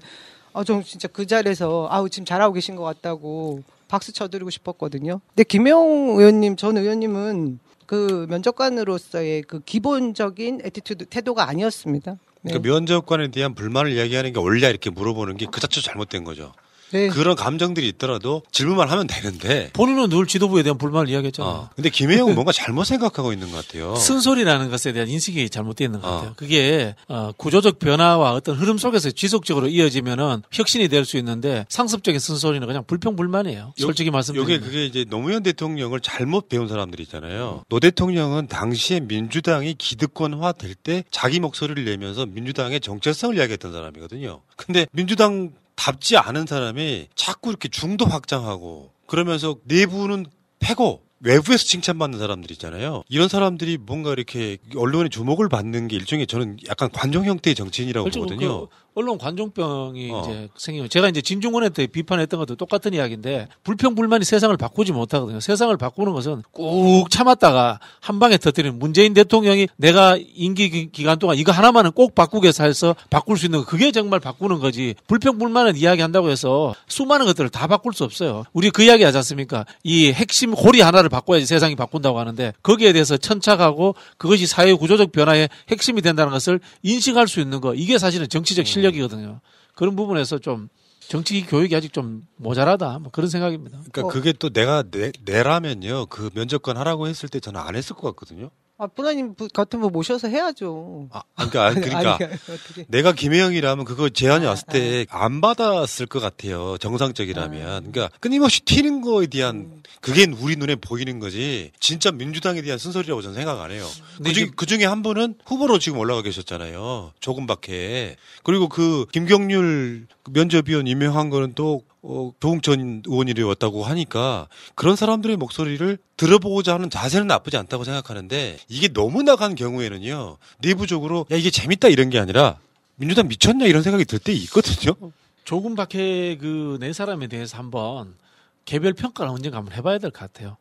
좀 진짜 그 자리에서 지금 잘하고 계신 것 같다고 박수 쳐드리고 싶었거든요. 근데 김혜영 의원님 전 의원님은 그 면접관으로서의 그 기본적인 애티튜드 태도가 아니었습니다. 네. 그러니까 면접관에 대한 불만을 이야기하는 게 원래 이렇게 물어보는 게 그 자체도 잘못된 거죠. 네. 그런 감정들이 있더라도 질문만 하면 되는데 본인은 늘 지도부에 대한 불만을 이야기했잖아요. 근데 김혜영은 뭔가 잘못 생각하고 있는 것 같아요. 쓴소리라는 것에 대한 인식이 잘못되어 있는 것 같아요. 그게 구조적 변화와 어떤 흐름 속에서 지속적으로 이어지면은 혁신이 될 수 있는데 상습적인 쓴소리는 그냥 불평불만이에요. 솔직히 말씀드리면. 이게 그게 이제 노무현 대통령을 잘못 배운 사람들이 있잖아요. 노 대통령은 당시에 민주당이 기득권화 될 때 자기 목소리를 내면서 민주당의 정체성을 이야기했던 사람이거든요. 근데 민주당 답지 않은 사람이 자꾸 이렇게 중도 확장하고 그러면서 내부는 패고 외부에서 칭찬받는 사람들 있잖아요. 이런 사람들이 뭔가 이렇게 언론의 주목을 받는 게 일종의 저는 약간 관종 형태의 정치인이라고 보거든요. 언론 관종병이 이제 생기고 제가 이제 진중권한테 비판했던 것도 똑같은 이야기인데 불평불만이 세상을 바꾸지 못하거든요. 세상을 바꾸는 것은 꾹 참았다가 한 방에 터뜨리는 문재인 대통령이 내가 임기 기간 동안 이거 하나만은 꼭 바꾸겠어 해서 바꿀 수 있는 거 그게 정말 바꾸는 거지 불평불만을 이야기한다고 해서 수많은 것들을 다 바꿀 수 없어요. 우리 그 이야기 하지 않습니까? 이 핵심 고리 하나를 바꿔야지 세상이 바꾼다고 하는데 거기에 대해서 천착하고 그것이 사회 구조적 변화의 핵심이 된다는 것을 인식할 수 있는 거 이게 사실은 정치적 실력 이거든요. 그런 부분에서 좀 정치 교육이 아직 좀 모자라다 뭐 그런 생각입니다. 그러니까 그게 또 내가 내라면요 그 면접관 하라고 했을 때 저는 안 했을 것 같거든요. 아, 뿌나님 같은 분 모셔서 해야죠. 아, 그러니까 내가 김혜영이라면 그거 제안이 왔을 때 안 받았을 것 같아요. 정상적이라면. 그러니까 끊임없이 튀는 거에 대한 그게 우리 눈에 보이는 거지. 진짜 민주당에 대한 쓴소리라고 저는 생각 안 해요. 그 중에 한 분은 후보로 지금 올라가 계셨잖아요. 조금 밖에. 그리고 그 김경률 면접위원 임명한 거는 또 조국 전 의원이 왔다고 하니까 그런 사람들의 목소리를 들어보고자 하는 자세는 나쁘지 않다고 생각하는데, 이게 너무 나간 경우에는요 내부적으로 야 이게 재밌다 이런 게 아니라 민주당 미쳤냐 이런 생각이 들 때 있거든요. 조금 밖에 그 네 사람에 대해서 한번 개별 평가를 언젠가 한번 해봐야 될 것 같아요.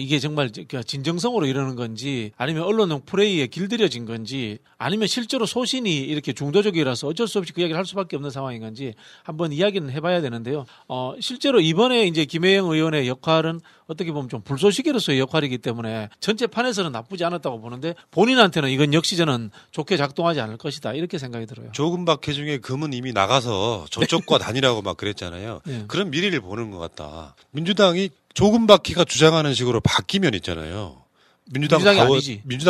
이게 정말 진정성으로 이러는 건지, 아니면 언론용 프레이에 길들여진 건지, 아니면 실제로 소신이 이렇게 중도적이라서 어쩔 수 없이 그 이야기를 할 수밖에 없는 상황인 건지 한번 이야기는 해봐야 되는데요. 실제로 이번에 이제 김혜영 의원의 역할은 어떻게 보면 좀 불쏘시개로서의 역할이기 때문에 전체 판에서는 나쁘지 않았다고 보는데, 본인한테는 이건 역시 저는 좋게 작동하지 않을 것이다 이렇게 생각이 들어요. 조금 박해 중에 금은 이미 나가서 저쪽과 다니라고 막 그랬잖아요. 네. 그런 미래를 보는 것 같다. 민주당이 조금 바퀴가 주장하는 식으로 바뀌면 있잖아요. 민주당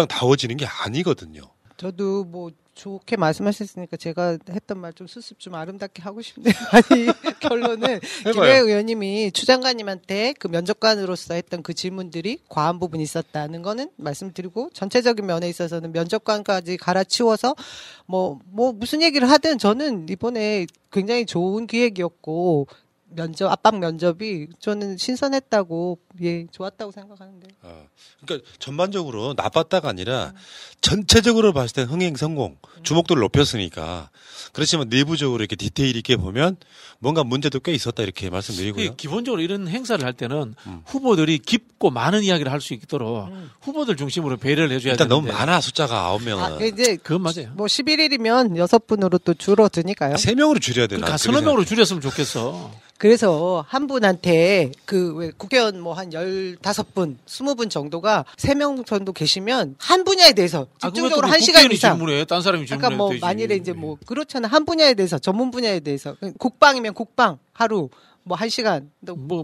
다워지는 게 아니거든요. 저도 뭐 좋게 말씀하셨으니까 제가 했던 말 좀 수습 좀 아름답게 하고 싶네요. 아니 결론은 김혜영 의원님이 추 장관님한테 그 면접관으로서 했던 그 질문들이 과한 부분이 있었다는 거는 말씀드리고, 전체적인 면에 있어서는 면접관까지 갈아치워서 뭐 무슨 얘기를 하든 저는 이번에 굉장히 좋은 기획이었고 압박 면접이 저는 신선했다고, 예, 좋았다고 생각하는데. 그러니까 전반적으로 나빴다가 아니라 전체적으로 봤을 때 흥행 성공, 주목도를 높였으니까. 그렇지만 내부적으로 이렇게 디테일 있게 보면 뭔가 문제도 꽤 있었다 이렇게 말씀드리고요. 기본적으로 이런 행사를 할 때는 후보들이 깊고 많은 이야기를 할 수 있도록 후보들 중심으로 배려를 해줘야 되는데. 일단 너무 많아, 숫자가 9명은. 이제 그건 맞아요. 11일이면 6분으로 또 줄어드니까요. 3명으로 줄여야 되나? 3명으로 줄였으면 좋겠어. 그래서 한 분한테 왜 국회의원 한 15분, 20분 정도가 3명 정도 계시면 한 분야에 대해서 집중적으로 1시간 이상. 질문해, 딴 사람이 질문해. 그러니까 만일에 이제 그렇잖아. 한 분야에 대해서, 전문 분야에 대해서. 국방이면 국방, 하루. 1시간,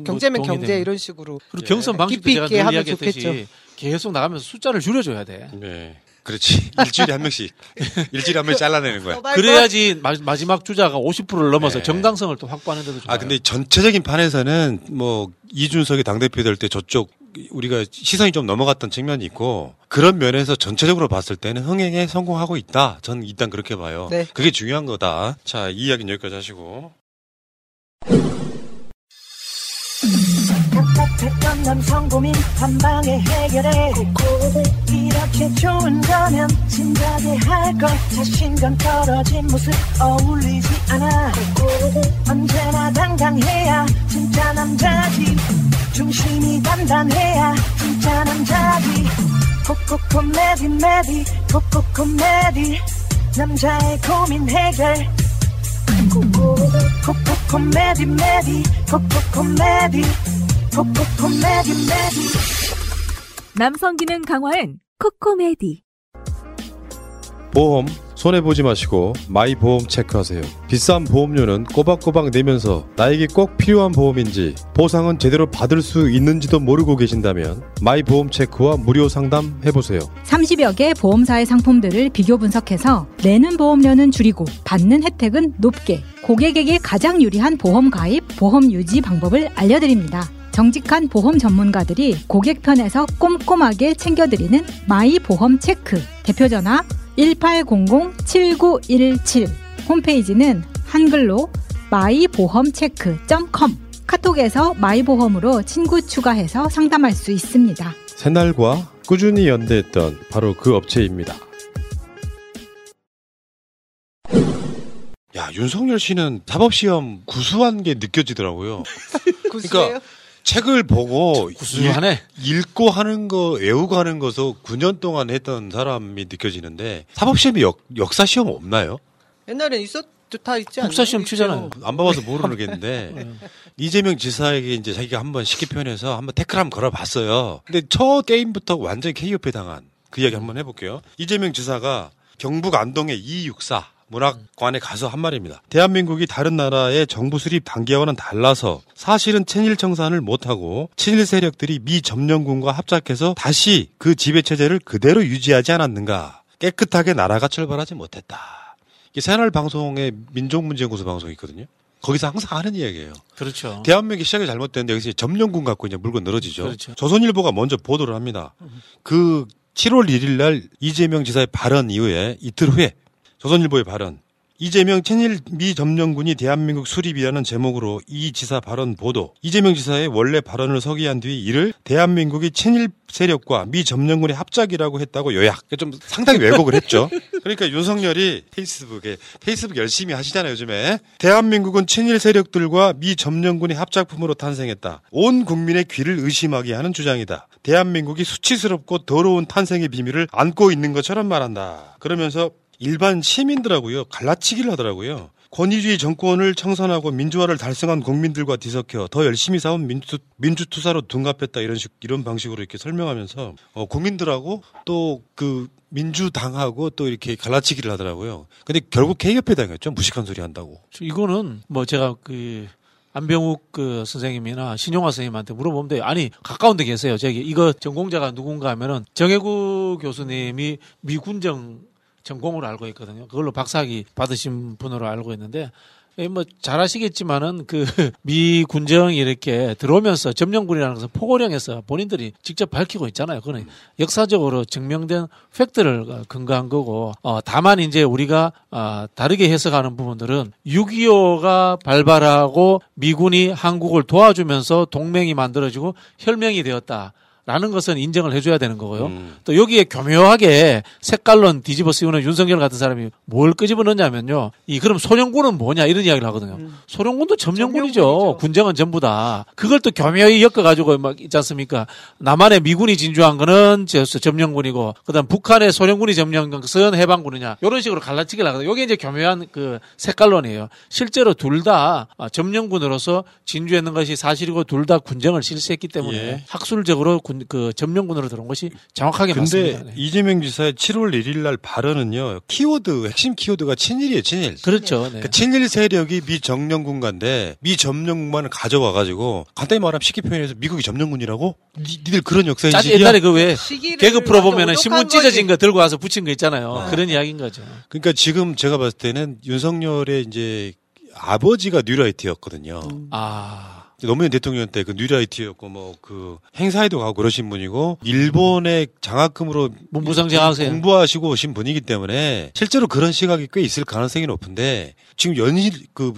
경제면 경제 이런 식으로. 그리고 경선 방식도 제가 늘 이야기했듯이 계속 나가면서 숫자를 줄여줘야 돼. 네. 그렇지. 일주일에 한 명씩 잘라내는 거야. 그래야지 마지막 주자가 50%를 넘어서 정당성을 또 확보하는 데도 좋아요. 근데 전체적인 판에서는 이준석이 당대표 될 때 저쪽 우리가 시선이 좀 넘어갔던 측면이 있고, 그런 면에서 전체적으로 봤을 때는 흥행에 성공하고 있다. 전 일단 그렇게 봐요. 네. 그게 중요한 거다. 자, 이 이야기는 여기까지 하시고. 답답했던 남성 고민 한방에 해결해. 이렇게 좋은 거면 진작에 할걸. 자신감 떨어진 모습 어울리지 않아. 언제나 당당해야 진짜 남자지. 중심이 단단해야 진짜 남자지. 코코 코메디 메디 코코 코메디. 남자의 고민 해결 코코 코메디 메디 코코 코메디. 남성 기능 강화엔 코코메디. 보험 손해보지 마시고 마이보험 체크하세요. 비싼 보험료는 꼬박꼬박 내면서 나에게 꼭 필요한 보험인지, 보상은 제대로 받을 수 있는지도 모르고 계신다면 마이보험 체크와 무료 상담 해보세요. 30여 개 보험사의 상품들을 비교 분석해서 내는 보험료는 줄이고 받는 혜택은 높게, 고객에게 가장 유리한 보험 가입, 보험 유지 방법을 알려드립니다. 정직한 보험 전문가들이 고객 편에서 꼼꼼하게 챙겨드리는 마이보험 체크. 대표전화 1800-7917, 홈페이지는 한글로 my보험체크.com, 카톡에서 마이보험으로 친구 추가해서 상담할 수 있습니다. 새날과 꾸준히 연대했던 바로 그 업체입니다. 야, 윤석열 씨는 사법시험 구수한 게 느껴지더라고요. 구수해요? 책을 보고 읽고 하는 거, 외우고 하는 것을 9년 동안 했던 사람이 느껴지는데, 사법시험이 역사시험 없나요? 옛날엔 다 있지 않나요? 국사시험 치잖아요. 안 봐봐서 모르겠는데. 이재명 지사에게 이제 자기가 한번 쉽게 표현해서 한번 태클 한번 걸어봤어요. 근데 첫 게임부터 완전히 KOP 당한 그 이야기 한번 해볼게요. 이재명 지사가 경북 안동의 264 문학관에 가서 한 말입니다. 대한민국이 다른 나라의 정부 수립 단계와는 달라서 사실은 친일 청산을 못하고 친일 세력들이 미 점령군과 합작해서 다시 그 지배체제를 그대로 유지하지 않았는가. 깨끗하게 나라가 출발하지 못했다. 이게 새날방송의 민족문제연구소 방송이 있거든요. 거기서 항상 하는 이야기예요. 그렇죠. 대한민국이 시작이 잘못됐는데 여기서 점령군 갖고 이제 물건 늘어지죠. 그렇죠. 조선일보가 먼저 보도를 합니다. 그 7월 1일 날 이재명 지사의 발언 이후에 이틀 후에 조선일보의 발언. 이재명 친일 미 점령군이 대한민국 수립이라는 제목으로 이 지사 발언 보도. 이재명 지사의 원래 발언을 서기한 뒤 이를 대한민국이 친일 세력과 미 점령군의 합작이라고 했다고 요약. 좀 상당히 왜곡을 했죠. 그러니까 윤석열이 페이스북 열심히 하시잖아요, 요즘에. 대한민국은 친일 세력들과 미 점령군의 합작품으로 탄생했다. 온 국민의 귀를 의심하게 하는 주장이다. 대한민국이 수치스럽고 더러운 탄생의 비밀을 안고 있는 것처럼 말한다. 그러면서 일반 시민들하고요 갈라치기를 하더라고요. 권위주의 정권을 청산하고 민주화를 달성한 국민들과 뒤섞여 더 열심히 싸운 민주투사로 둔갑했다 이런 방식으로 이렇게 설명하면서 국민들하고 또 그 민주당하고 또 이렇게 갈라치기를 하더라고요. 근데 결국 K협회 당했죠. 무식한 소리 한다고. 이거는 뭐 제가 그 안병욱 그 선생님이나 신용화 선생님한테 물어보면 돼요. 아니 가까운 데 계세요. 저기 이거 전공자가 누군가 하면은 정혜구 교수님이 미군정 전공으로 알고 있거든요. 그걸로 박사학위 받으신 분으로 알고 있는데, 뭐, 잘 아시겠지만은, 미 군정이 이렇게 들어오면서 점령군이라는 것을 포고령에서 본인들이 직접 밝히고 있잖아요. 그거는 역사적으로 증명된 팩트를 근거한 거고, 다만 이제 우리가, 다르게 해석하는 부분들은 6.25가 발발하고 미군이 한국을 도와주면서 동맹이 만들어지고 혈맹이 되었다. 라는 것은 인정을 해줘야 되는 거고요. 또 여기에 교묘하게 색깔론 뒤집어 쓰우는 윤석열 같은 사람이 뭘 끄집어 넣냐면요. 그럼 소련군은 뭐냐 이런 이야기를 하거든요. 소련군도 점령군이죠. 군정은 전부다. 그걸 또 교묘히 엮어가지고 막 있지 않습니까? 남한의 미군이 진주한 거는 점령군이고, 그 다음 북한의 소련군이 점령한 것은 해방군이냐. 이런 식으로 갈라치기를 하거든요. 이게 이제 교묘한 그 색깔론이에요. 실제로 둘 다 점령군으로서 진주했는 것이 사실이고 둘 다 군정을 실시했기 때문에 예. 학술적으로 그 점령군으로 들어온 것이 정확하게 맞습니다. 근데 이재명 지사의 7월 1일 날 발언은요. 핵심 키워드가 친일이에요. 친일. 그렇죠. 네. 그 친일 세력이 미 점령군가인데 미 점령군만을 가져와가지고 간단히 말하면 쉽게 표현해서 미국이 점령군이라고? 니들 그런 역사인지. 아니 옛날에 그 왜 개그 풀어보면 신문 찢어진 거 들고 와서 붙인 거 있잖아요. 아. 그런 이야기인 거죠. 그러니까 지금 제가 봤을 때는 윤석열의 이제 아버지가 뉴라이트였거든요. 아. 노무현 대통령 때 그 뉴라이트였고 뭐 그 행사에도 가고 그러신 분이고 일본의 장학금으로 무상 장학생 공부하시고 오신 분이기 때문에 실제로 그런 시각이 꽤 있을 가능성이 높은데 지금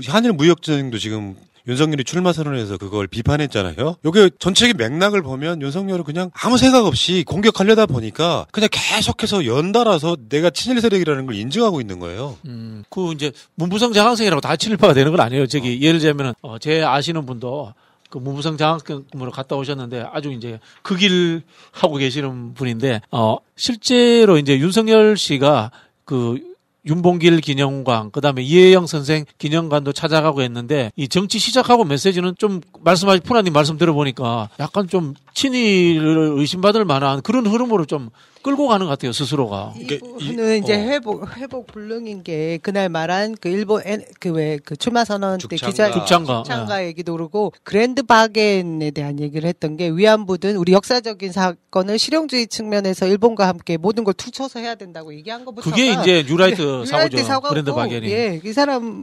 한일 무역전쟁도 지금 윤석열이 출마 선언에서 그걸 비판했잖아요. 요게 전체의 맥락을 보면 윤석열은 그냥 아무 생각 없이 공격하려다 보니까 그냥 계속해서 연달아서 내가 친일 세력이라는 걸 인증하고 있는 거예요. 그 이제 문부성 장학생이라고 다 친일파가 되는 건 아니에요. 저기 예를 들자면은 제 아시는 분도 그 문부성 장학금으로 갔다 오셨는데 아주 이제 그 길 하고 계시는 분인데 실제로 이제 윤석열 씨가 그 윤봉길 기념관, 그 다음에 이혜영 선생 기념관도 찾아가고 했는데, 이 정치 시작하고 메시지는 좀 푸나님 말씀 들어보니까 약간 좀 친일을 의심받을 만한 그런 흐름으로 좀 끌고 가는 것 같아요, 스스로가. 이분은 이제 회복 불능인 게 그날 말한 그 일본, 출마 선언 때 죽창가 얘기도 그러고, 그랜드 바겐에 대한 얘기를 했던 게 위안부든 우리 역사적인 사건을 실용주의 측면에서 일본과 함께 모든 걸 투쳐서 해야 된다고 얘기한 것부터가 그게 이제 뉴라이트 사고죠. 그랜드 바겐이. 예,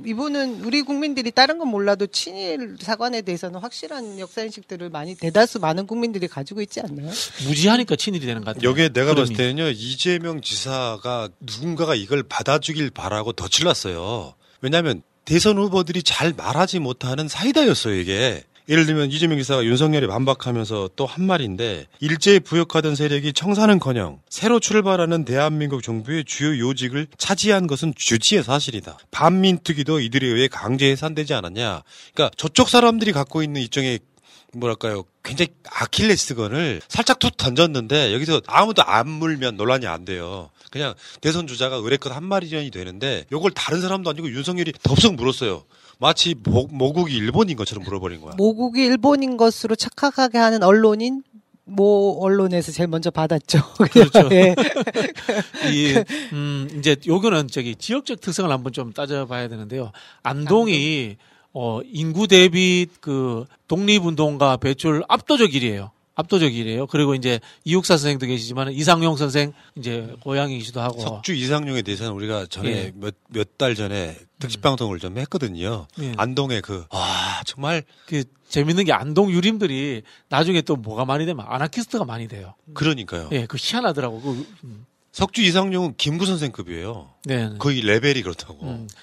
이분은 우리 국민들이 다른 건 몰라도 친일 사관에 대해서는 확실한 역사인식들을 대다수 많은 국민들이 가지고 있지 않나요? 무지하니까 친일이 되는 것 같아요. 여기에 내가 봤을 때는요, 이재명 지사가 누군가가 이걸 받아주길 바라고 덧칠났어요. 왜냐하면 대선 후보들이 잘 말하지 못하는 사이다였어요, 이게. 예를 들면 이재명 지사가 윤석열이 반박하면서 또 한 말인데 일제에 부역하던 세력이 청산은커녕 새로 출발하는 대한민국 정부의 주요 요직을 차지한 것은 주지의 사실이다. 반민특위도 이들에 의해 강제 해산되지 않았냐. 그러니까 저쪽 사람들이 갖고 있는 일종의 뭐랄까요. 굉장히 아킬레스건을 살짝 툭 던졌는데 여기서 아무도 안 물면 논란이 안 돼요. 그냥 대선 주자가 의뢰껏 한 말이전이 되는데 요걸 다른 사람도 아니고 윤석열이 덥석 물었어요. 마치 모국이 일본인 것처럼 물어버린 거야. 모국이 일본인 것으로 착각하게 하는 언론인 뭐 언론에서 제일 먼저 받았죠. 그렇죠. 예. 이 이제 요거는 저기 지역적 특성을 한번 좀 따져봐야 되는데요. 안동이 인구 대비 그 독립운동가 배출 압도적 1위예요. 압도적 1위예요. 그리고 이제 이육사 선생도 계시지만 이상용 선생 이제 고향이시도 하고. 석주 이상용에 대해서는 우리가 전에 예. 몇 달 전에 특집 방송을 좀 했거든요. 예. 안동의 그 정말 그 재밌는 게 안동 유림들이 나중에 또 뭐가 많이 되면 아나키스트가 많이 돼요. 그러니까요. 예, 그 희한하더라고. 석주 이상용은 김구 선생급이에요. 네, 거의 레벨이 그렇다고.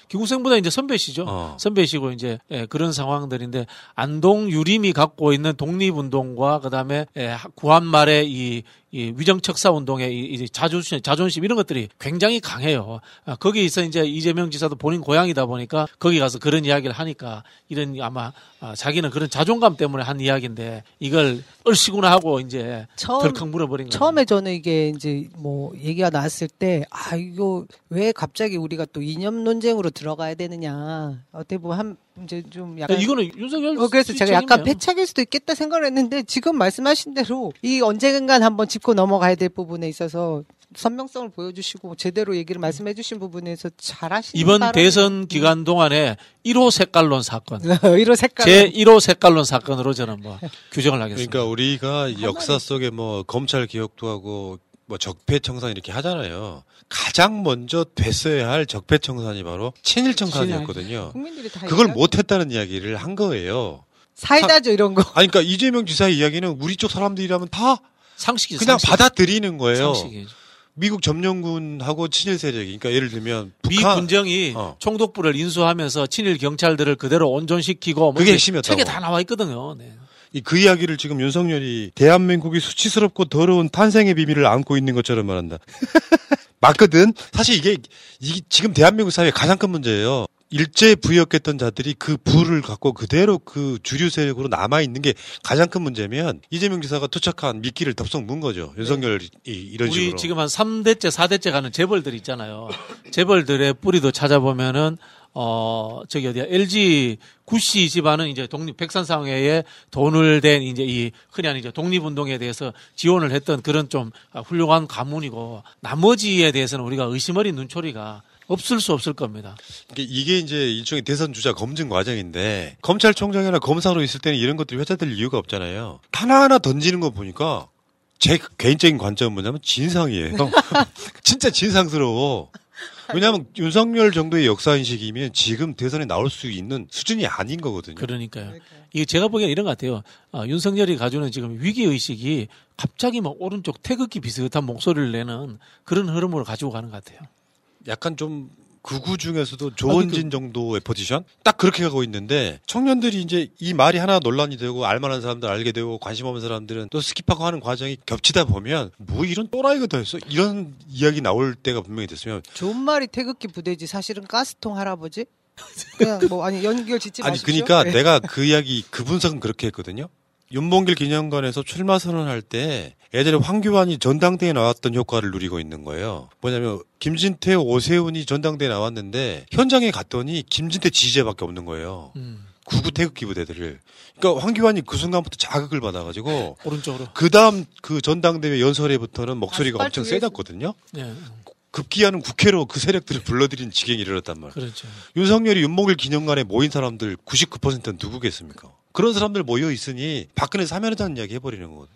김구 선생보다 이제 선배시죠. 선배시고 이제 예, 그런 상황들인데 안동 유림이 갖고 있는 독립운동과 그다음에 예, 구한말의 이 위정척사 운동의 이 자존심 이런 것들이 굉장히 강해요. 아, 거기에 있어 이제 이재명 지사도 본인 고향이다 보니까 거기 가서 그런 이야기를 하니까 이런 아마 자기는 그런 자존감 때문에 한 이야기인데 이걸 얼씨구나 하고 이제 덜컥 물어버린 거예요. 처음에 저는 이게 이제 뭐 얘기가 나왔을 때 아 이거 왜 갑자기 우리가 또 이념 논쟁으로 들어가야 되느냐 어떻게 보면 한 이제 좀 약간 이거는 윤석열 그래서 제가 약간 패착일 수도 있겠다 생각을 했는데 지금 말씀하신 대로 이 언젠간 한번 짚고 넘어가야 될 부분에 있어서 선명성을 보여주시고 제대로 얘기를 말씀해주신 부분에서 잘하시는 이번 대선 기간 동안에 1호 색깔론 사건, 제 1호 색깔론 사건으로 저는 뭐 규정을 하겠습니다. 그러니까 우리가 역사 속에 뭐 검찰 개혁도 하고 뭐 적폐청산 이렇게 하잖아요. 가장 먼저 됐어야 할 적폐청산이 바로 친일청산이었거든요. 국민들이 다 그걸 못했다는 이야기를 한 거예요. 사이다죠 이런 거. 아니, 그러니까 이재명 지사의 이야기는 우리 쪽 사람들이라면 다 상식이죠. 그냥 상식. 받아들이는 거예요. 상식이죠. 미국 점령군하고 친일 세력이 그러니까 예를 들면 북한, 미 군정이 총독부를 인수하면서 친일 경찰들을 그대로 온전시키고 그게 핵심이었다고. 책에 다 나와 있거든요. 네. 그 이야기를 지금 윤석열이 대한민국이 수치스럽고 더러운 탄생의 비밀을 안고 있는 것처럼 말한다. 맞거든. 사실 이게 지금 대한민국 사회의 가장 큰 문제예요. 일제에 부역했던 자들이 그 부를 갖고 그대로 그 주류 세력으로 남아있는 게 가장 큰 문제면 이재명 지사가 투척한 미끼를 덥석 문 거죠. 윤석열이 이런 우리 식으로. 우리 지금 한 3대째, 4대째 가는 재벌들 있잖아요. 재벌들의 뿌리도 찾아보면은 저기 어디야, LG 구씨 집안은 이제 백산상회에 돈을 댄 이제 이 흔히 하는 이제 독립운동에 대해서 지원을 했던 그런 좀 훌륭한 가문이고 나머지에 대해서는 우리가 의심 어린 눈초리가 없을 수 없을 겁니다. 이게 이제 일종의 대선 주자 검증 과정인데 검찰총장이나 검사로 있을 때는 이런 것들이 회자될 이유가 없잖아요. 하나하나 던지는 거 보니까 제 개인적인 관점은 뭐냐면 진상이에요. 진짜 진상스러워. 왜냐하면 윤석열 정도의 역사인식이면 지금 대선에 나올 수 있는 수준이 아닌 거거든요. 그러니까요. 이게 제가 보기엔 이런 것 같아요. 윤석열이 가지는 지금 위기의식이 갑자기 막 오른쪽 태극기 비슷한 목소리를 내는 그런 흐름으로 가지고 가는 것 같아요. 약간 좀 극우 중에서도 조원진 정도의 포지션? 딱 그렇게 가고 있는데 청년들이 이제 이 말이 하나 논란이 되고 알만한 사람들 알게 되고 관심 없는 사람들은 또 스킵하고 하는 과정이 겹치다 보면 뭐 이런 또라이가 더 했어? 이런 이야기 나올 때가 분명히 됐으면 좋은 말이 태극기 부대지 사실은 가스통 할아버지? 그냥 뭐 아니 연결 짓지 마십시오. 아니 그러니까 네. 내가 그 이야기 그 분석은 그렇게 했거든요. 윤봉길 기념관에서 출마 선언할 때 예전에 황교안이 전당대회에 나왔던 효과를 누리고 있는 거예요. 뭐냐면 김진태, 오세훈이 전당대회에 나왔는데 현장에 갔더니 김진태 지지자밖에 없는 거예요. 구구 태극기 부대들을. 그러니까 황교안이 그 순간부터 자극을 받아가지고 오른쪽으로. 그다음 그 전당대회 연설회부터는 목소리가 엄청 세졌거든요. 네. 급기야는 국회로 그 세력들을 불러들인 지경이 이르렀단 말이에요. 그렇죠. 윤석열이 윤봉길 기념관에 모인 사람들 99%는 누구겠습니까? 그런 사람들 모여 있으니 박근혜 사면하자는 이야기 해버리는 거거든요.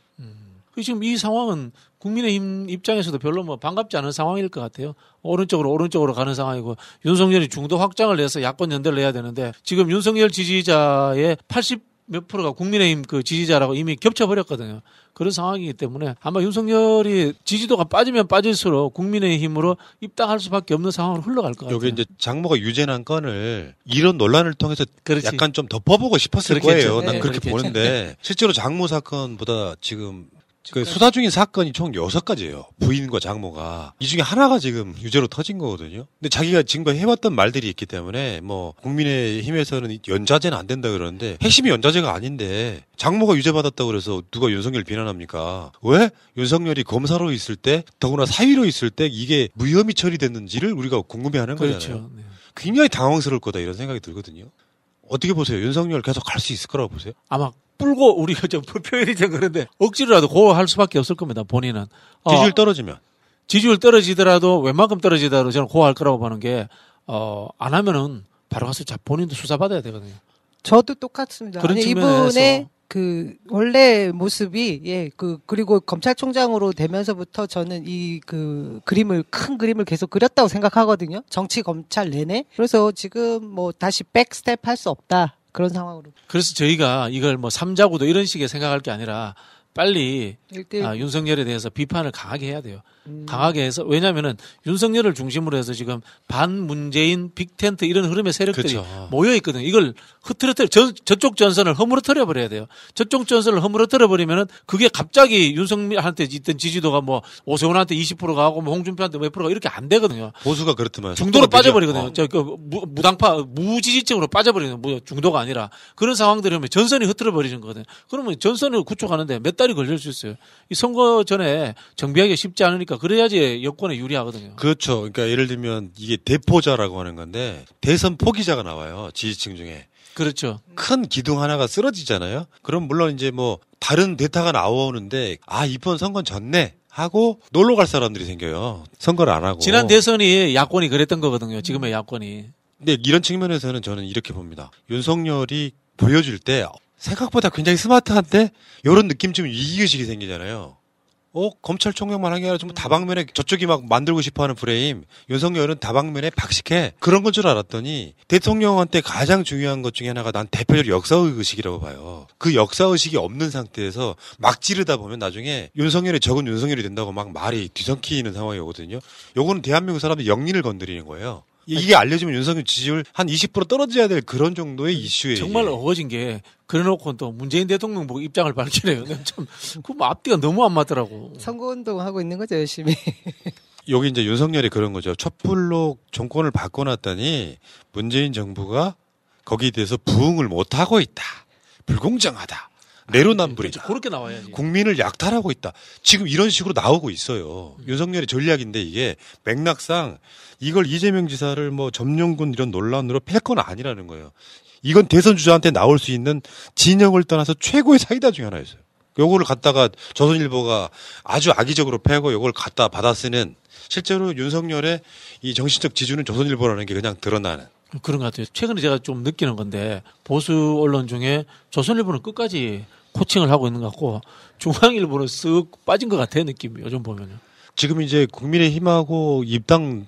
지금 이 상황은 국민의힘 입장에서도 별로 뭐 반갑지 않은 상황일 것 같아요. 오른쪽으로 가는 상황이고 윤석열이 중도 확장을 해서 야권 연대를 해야 되는데 지금 윤석열 지지자의 80몇 프로가 국민의힘 그 지지자라고 이미 겹쳐버렸거든요. 그런 상황이기 때문에 아마 윤석열이 지지도가 빠지면 빠질수록 국민의힘으로 입당할 수밖에 없는 상황으로 흘러갈 것 같아요. 여기 이제 장모가 유죄난 건을 이런 논란을 통해서 그렇지. 약간 좀 덮어보고 싶었을 그렇겠죠. 거예요. 난 네, 그렇게 그렇겠죠. 보는데 실제로 장모 사건보다 지금 그 수사 중인 사건이 총 6가지예요. 부인과 장모가. 이 중에 하나가 지금 유죄로 터진 거거든요. 근데 자기가 지금까지 해왔던 말들이 있기 때문에 뭐 국민의힘에서는 연좌제는 안 된다 그러는데 핵심이 연좌제가 아닌데 장모가 유죄받았다고 그래서 누가 윤석열 비난합니까? 왜 윤석열이 검사로 있을 때 더구나 사위로 있을 때 이게 무혐의 처리됐는지를 우리가 궁금해하는 그렇죠. 거잖아요. 네. 굉장히 당황스러울 거다 이런 생각이 들거든요. 어떻게 보세요? 윤석열 계속 갈 수 있을 거라고 보세요? 아마 억불고, 우리가 좀 표현이 좀 그런데, 억지로라도 고할 수밖에 없을 겁니다, 본인은. 지지율 떨어지면? 지지율 떨어지더라도, 웬만큼 떨어지더라도 저는 고할 거라고 보는 게, 안 하면은, 바로 가서 본인도 수사받아야 되거든요. 저도 똑같습니다. 그런 아니, 이분의 그, 원래 모습이, 예, 그리고 검찰총장으로 되면서부터 저는 이 큰 그림을 계속 그렸다고 생각하거든요. 정치, 검찰 내내. 그래서 지금 뭐 다시 백스텝 할 수 없다. 그런 상황으로. 그래서 저희가 이걸 뭐 삼자구도 이런 식의 생각할 게 아니라 빨리 윤석열에 대해서 비판을 강하게 해야 돼요. 강하게 해서 왜냐하면은 윤석열을 중심으로 해서 지금 반문재인 빅텐트 이런 흐름의 세력들이 그쵸. 모여 있거든요. 이걸 흐트러뜨려 저쪽 전선을 허물어뜨려 버려야 돼요. 저쪽 전선을 허물어뜨려 버리면은 그게 갑자기 윤석열한테 있던 지지도가 뭐 오세훈한테 20% 가고 뭐 홍준표한테 몇 %가 이렇게 안 되거든요. 보수가 그렇더만 중도로 빠져버리거든요. 저 무당파 무지지층으로 빠져버리는 중도가 아니라 그런 상황들이 오면 전선이 흐트러 버리는 거거든요. 그러면 전선을 구축하는데 몇 달이 걸릴 수 있어요. 이 선거 전에 정비하기가 쉽지 않으니까 그래야지 여권에 유리하거든요. 그렇죠. 그러니까 예를 들면 이게 대포자라고 하는 건데 대선 포기자가 나와요. 지지층 중에. 그렇죠. 큰 기둥 하나가 쓰러지잖아요. 그럼 물론 이제 뭐 다른 대타가 나오는데 아 이번 선거는 졌네. 하고 놀러 갈 사람들이 생겨요. 선거를 안 하고. 지난 대선이 야권이 그랬던 거거든요. 지금의 야권이. 근데 이런 측면에서는 저는 이렇게 봅니다. 윤석열이 보여줄 때 생각보다 굉장히 스마트한데 이런 느낌 좀 이기의식이 생기잖아요. 검찰총장만 한 게 아니라 좀 다방면에 저쪽이 막 만들고 싶어하는 프레임, 윤석열은 다방면에 박식해 그런 건 줄 알았더니 대통령한테 가장 중요한 것 중에 하나가 난 대표적 역사의식이라고 봐요. 그 역사의식이 없는 상태에서 막 지르다 보면 나중에 윤석열이 적은 윤석열이 된다고 막 말이 뒤섞이는 상황이 오거든요. 요거는 대한민국 사람들이 영린을 건드리는 거예요. 이게 알려지면 윤석열 지지율 한 20% 떨어져야 될 그런 정도의 이슈예요. 정말 어거진 게 그래놓고 또 문재인 대통령 보고 입장을 밝히네요. 참 그 앞뒤가 너무 안 맞더라고. 선거운동 하고 있는 거죠 열심히. 여기 이제 윤석열이 그런 거죠. 촛불로 정권을 바꿔놨더니 문재인 정부가 거기에 대해서 부응을 못 하고 있다. 불공정하다. 내로남불이다. 그렇게 나와야지. 국민을 약탈하고 있다. 지금 이런 식으로 나오고 있어요. 윤석열의 전략인데 이게 맥락상 이걸 이재명 지사를 뭐 점령군 이런 논란으로 팰 건 아니라는 거예요. 이건 대선 주자한테 나올 수 있는 진영을 떠나서 최고의 사이다 중에 하나였어요. 요거를 갖다가 조선일보가 아주 악의적으로 패고 요걸 갖다 받아쓰는 실제로 윤석열의 이 정신적 지주는 조선일보라는 게 그냥 드러나는. 그런 것 같아요. 최근에 제가 좀 느끼는 건데 보수 언론 중에 조선일보는 끝까지 코칭을 하고 있는 것 같고 중앙일보는 쓱 빠진 것 같아요. 느낌이 요즘 보면요. 지금 이제 국민의힘하고 입당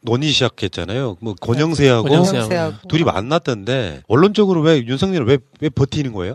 논의 시작했잖아요. 뭐 권영세하고 둘이 만났던데 언론적으로 왜 윤석열 왜 버티는 거예요?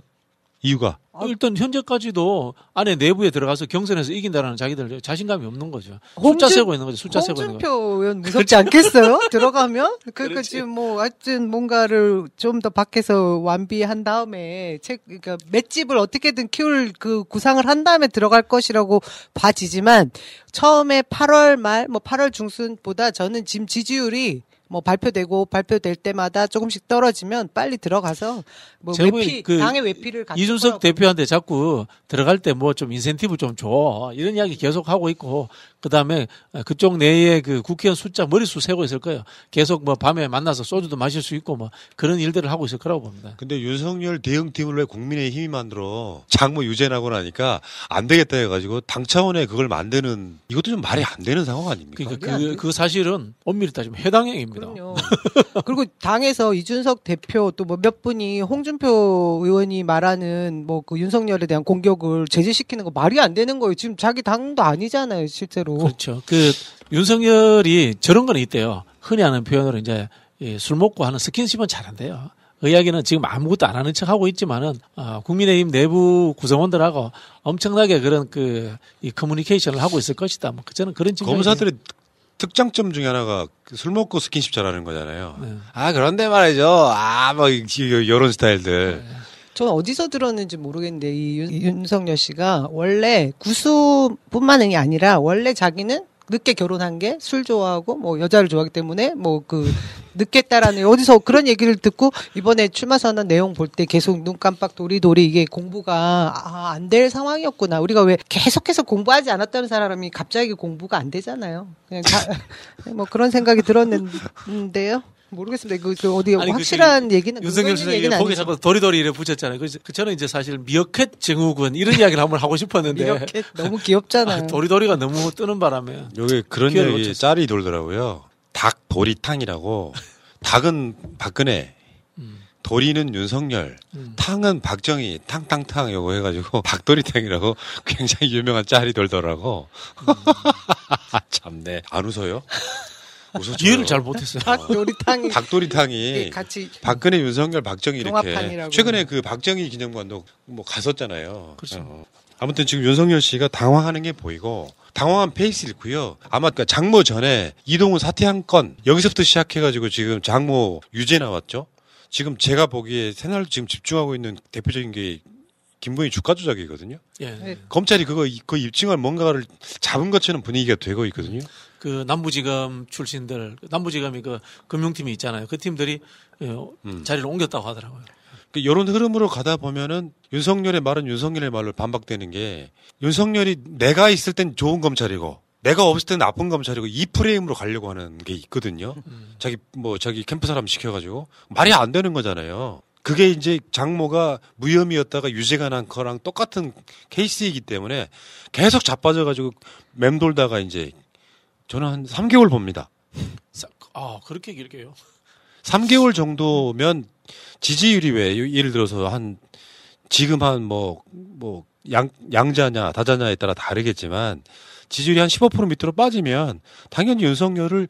이유가? 일단 현재까지도 안에 내부에 들어가서 경선에서 이긴다라는 자기들 자신감이 없는 거죠. 숫자 세고 있는 거죠. 홍준표 의원 무섭지 않겠어요? 들어가면? 그러니까 지금 뭐 하여튼 뭔가를 좀 더 밖에서 완비한 다음에 그러니까 맷집을 어떻게든 키울 그 구상을 한 다음에 들어갈 것이라고 봐지지만 처음에 8월 말, 뭐 8월 중순보다 저는 지금 지지율이 뭐 발표될 때마다 조금씩 떨어지면 빨리 들어가서 뭐 외피 당의 외피를 갖고 이준석 대표한테 자꾸 들어갈 때 뭐 좀 인센티브 좀 줘 이런 이야기 계속 하고 있고 그 다음에 그쪽 내에 그 국회의원 숫자 머릿수 세고 있을 거예요. 계속 뭐 밤에 만나서 소주도 마실 수 있고 뭐 그런 일들을 하고 있을 거라고 봅니다. 근데 윤석열 대응팀을 왜 국민의힘이 만들어 장모 유죄나고 나니까 안 되겠다 해가지고 당 차원에 그걸 만드는 이것도 좀 말이 안 되는 상황 아닙니까? 그러니까 그 사실은 엄밀히 따지면 해당행위입니다. 그럼요. 그리고 당에서 이준석 대표 또 뭐 몇 분이 홍준표 의원이 말하는 뭐 그 윤석열에 대한 공격을 제재시키는 거 말이 안 되는 거예요. 지금 자기 당도 아니잖아요, 실제로. 그렇죠. 윤석열이 저런 건 있대요. 흔히 하는 표현으로 이제 술 먹고 하는 스킨십은 잘한대요. 이야기는 지금 아무것도 안 하는 척 하고 있지만은 국민의힘 내부 구성원들하고 엄청나게 그런 이 커뮤니케이션을 하고 있을 것이다. 뭐 저는 그런 측면이 검사들이 특장점 중에 하나가 술 먹고 스킨십 잘하는 거잖아요. 네. 그런데 말이죠. 막 이런 스타일들. 네. 저는 어디서 들었는지 모르겠는데 이 윤석열 씨가 원래 구수뿐만이 아니라 원래 자기는 늦게 결혼한 게 술 좋아하고 뭐 여자를 좋아하기 때문에 뭐 늦겠다라는 어디서 그런 얘기를 듣고 이번에 출마 선언 내용 볼 때 계속 눈 깜빡 도리도리 이게 공부가 안 될 상황이었구나. 우리가 왜 계속해서 공부하지 않았다는 사람이 갑자기 공부가 안 되잖아요. 그냥 뭐 그런 생각이 들었는데요. 모르겠습니다. 그 어디 아니, 확실한 그 얘기는 윤석열 시장이 거기 자꾸 도리도리 이래 붙였잖아요. 그래서 저는 이제 사실 미어캣 증후군 이런 이야기를 한번 하고 싶었는데 미어캣 너무 귀엽잖아요. 아, 도리도리가 너무 뜨는 바람에 여기 그런 얘기 짤이 돌더라고요. 닭 도리탕이라고. 닭은 박근혜, 도리는 윤석열, 탕은 박정희, 탕탕탕 이거 해가지고 닭도리탕이라고 굉장히 유명한 짤이 돌더라고. 참네. 안 웃어요? 웃었죠. 이해를 잘 못했어요. 닭도리탕이. 닭도리탕이 같이 박근혜, 윤석열, 박정희 이렇게. 최근에 그 박정희 기념관도 뭐 갔었잖아요. 그렇죠. 아무튼 지금 윤석열 씨가 당황하는 게 보이고 당황한 페이스 읽고요. 아마 그러니까 장모 전에 이동훈 사퇴한 건 여기서부터 시작해가지고 지금 장모 유죄 나왔죠. 지금 제가 보기에 새날로 지금 집중하고 있는 대표적인 게 김건희 주가 조작이거든요. 예. 검찰이 그거 입증할 뭔가를 잡은 것처럼 분위기가 되고 있거든요. 그 남부지검 출신들, 남부지검이 그 금융팀이 있잖아요. 그 팀들이 자리를 옮겼다고 하더라고요. 이런 흐름으로 가다 보면은 윤석열의 말은 윤석열의 말로 반박되는 게 윤석열이 내가 있을 땐 좋은 검찰이고 내가 없을 땐 나쁜 검찰이고 이 프레임으로 가려고 하는 게 있거든요. 자기 캠프 사람 시켜가지고 말이 안 되는 거잖아요. 그게 이제 장모가 무혐의였다가 유죄가 난 거랑 똑같은 케이스이기 때문에 계속 자빠져가지고 맴돌다가 이제 저는 한 3개월 봅니다. 아, 그렇게 길게요? 3개월 정도면 지지율이 왜, 예를 들어서 한, 지금 한 양자냐, 다자냐에 따라 다르겠지만 지지율이 한 15% 밑으로 빠지면 당연히 윤석열을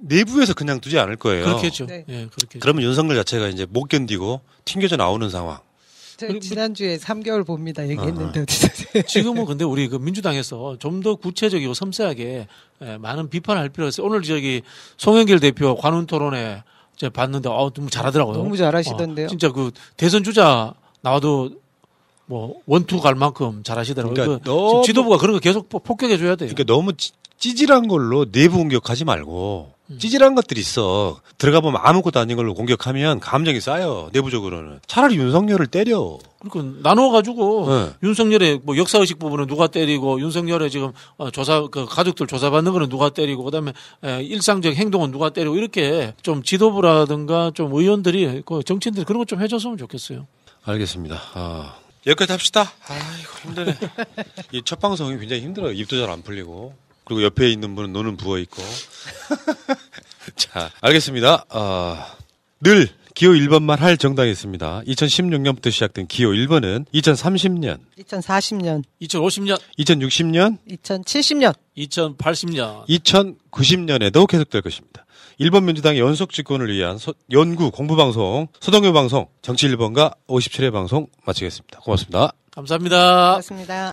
내부에서 그냥 두지 않을 거예요. 그렇겠죠. 네. 네, 그렇겠죠. 그러면 윤석열 자체가 이제 못 견디고 튕겨져 나오는 상황. 지난주에 3개월 봅니다 얘기했는데 지금은 근데 우리 그 민주당에서 좀 더 구체적이고 섬세하게 많은 비판할 필요가 있어요. 오늘 저기 송영길 대표 관훈토론회 제가 봤는데 너무 잘하더라고요. 너무 잘하시던데요. 진짜 그 대선 주자 나와도 뭐 원투 갈 만큼 잘하시더라고요. 그러니까 그 지도부가 그런 거 계속 폭격해 줘야 돼요. 그러니까 너무 찌질한 걸로 내부 공격하지 말고 찌질한 것들이 있어. 들어가 보면 아무것도 아닌 걸로 공격하면 감정이 쌓여, 내부적으로는. 차라리 윤석열을 때려. 그러니까 나눠가지고 네. 윤석열의 뭐 역사의식 부분은 누가 때리고 윤석열의 지금 가족들 조사받는 거는 누가 때리고 그다음에 일상적 행동은 누가 때리고 이렇게 좀 지도부라든가 좀 의원들이 정치인들이 그런 것 좀 해줬으면 좋겠어요. 알겠습니다. 여기까지 합시다. 아이고 힘드네. 이 첫 방송이 굉장히 힘들어요. 입도 잘 안 풀리고. 그리고 옆에 있는 분은 눈은 부어있고. 자, 알겠습니다. 늘 기호 1번만 할 정당이 있습니다. 2016년부터 시작된 기호 1번은 2030년, 2040년, 2050년, 2060년, 2070년, 2080년, 2090년에도 계속될 것입니다. 일본 민주당의 연속 집권을 위한 연구 공부방송, 서동요 방송, 정치 1번과 57회 방송 마치겠습니다. 고맙습니다. 감사합니다. 고맙습니다.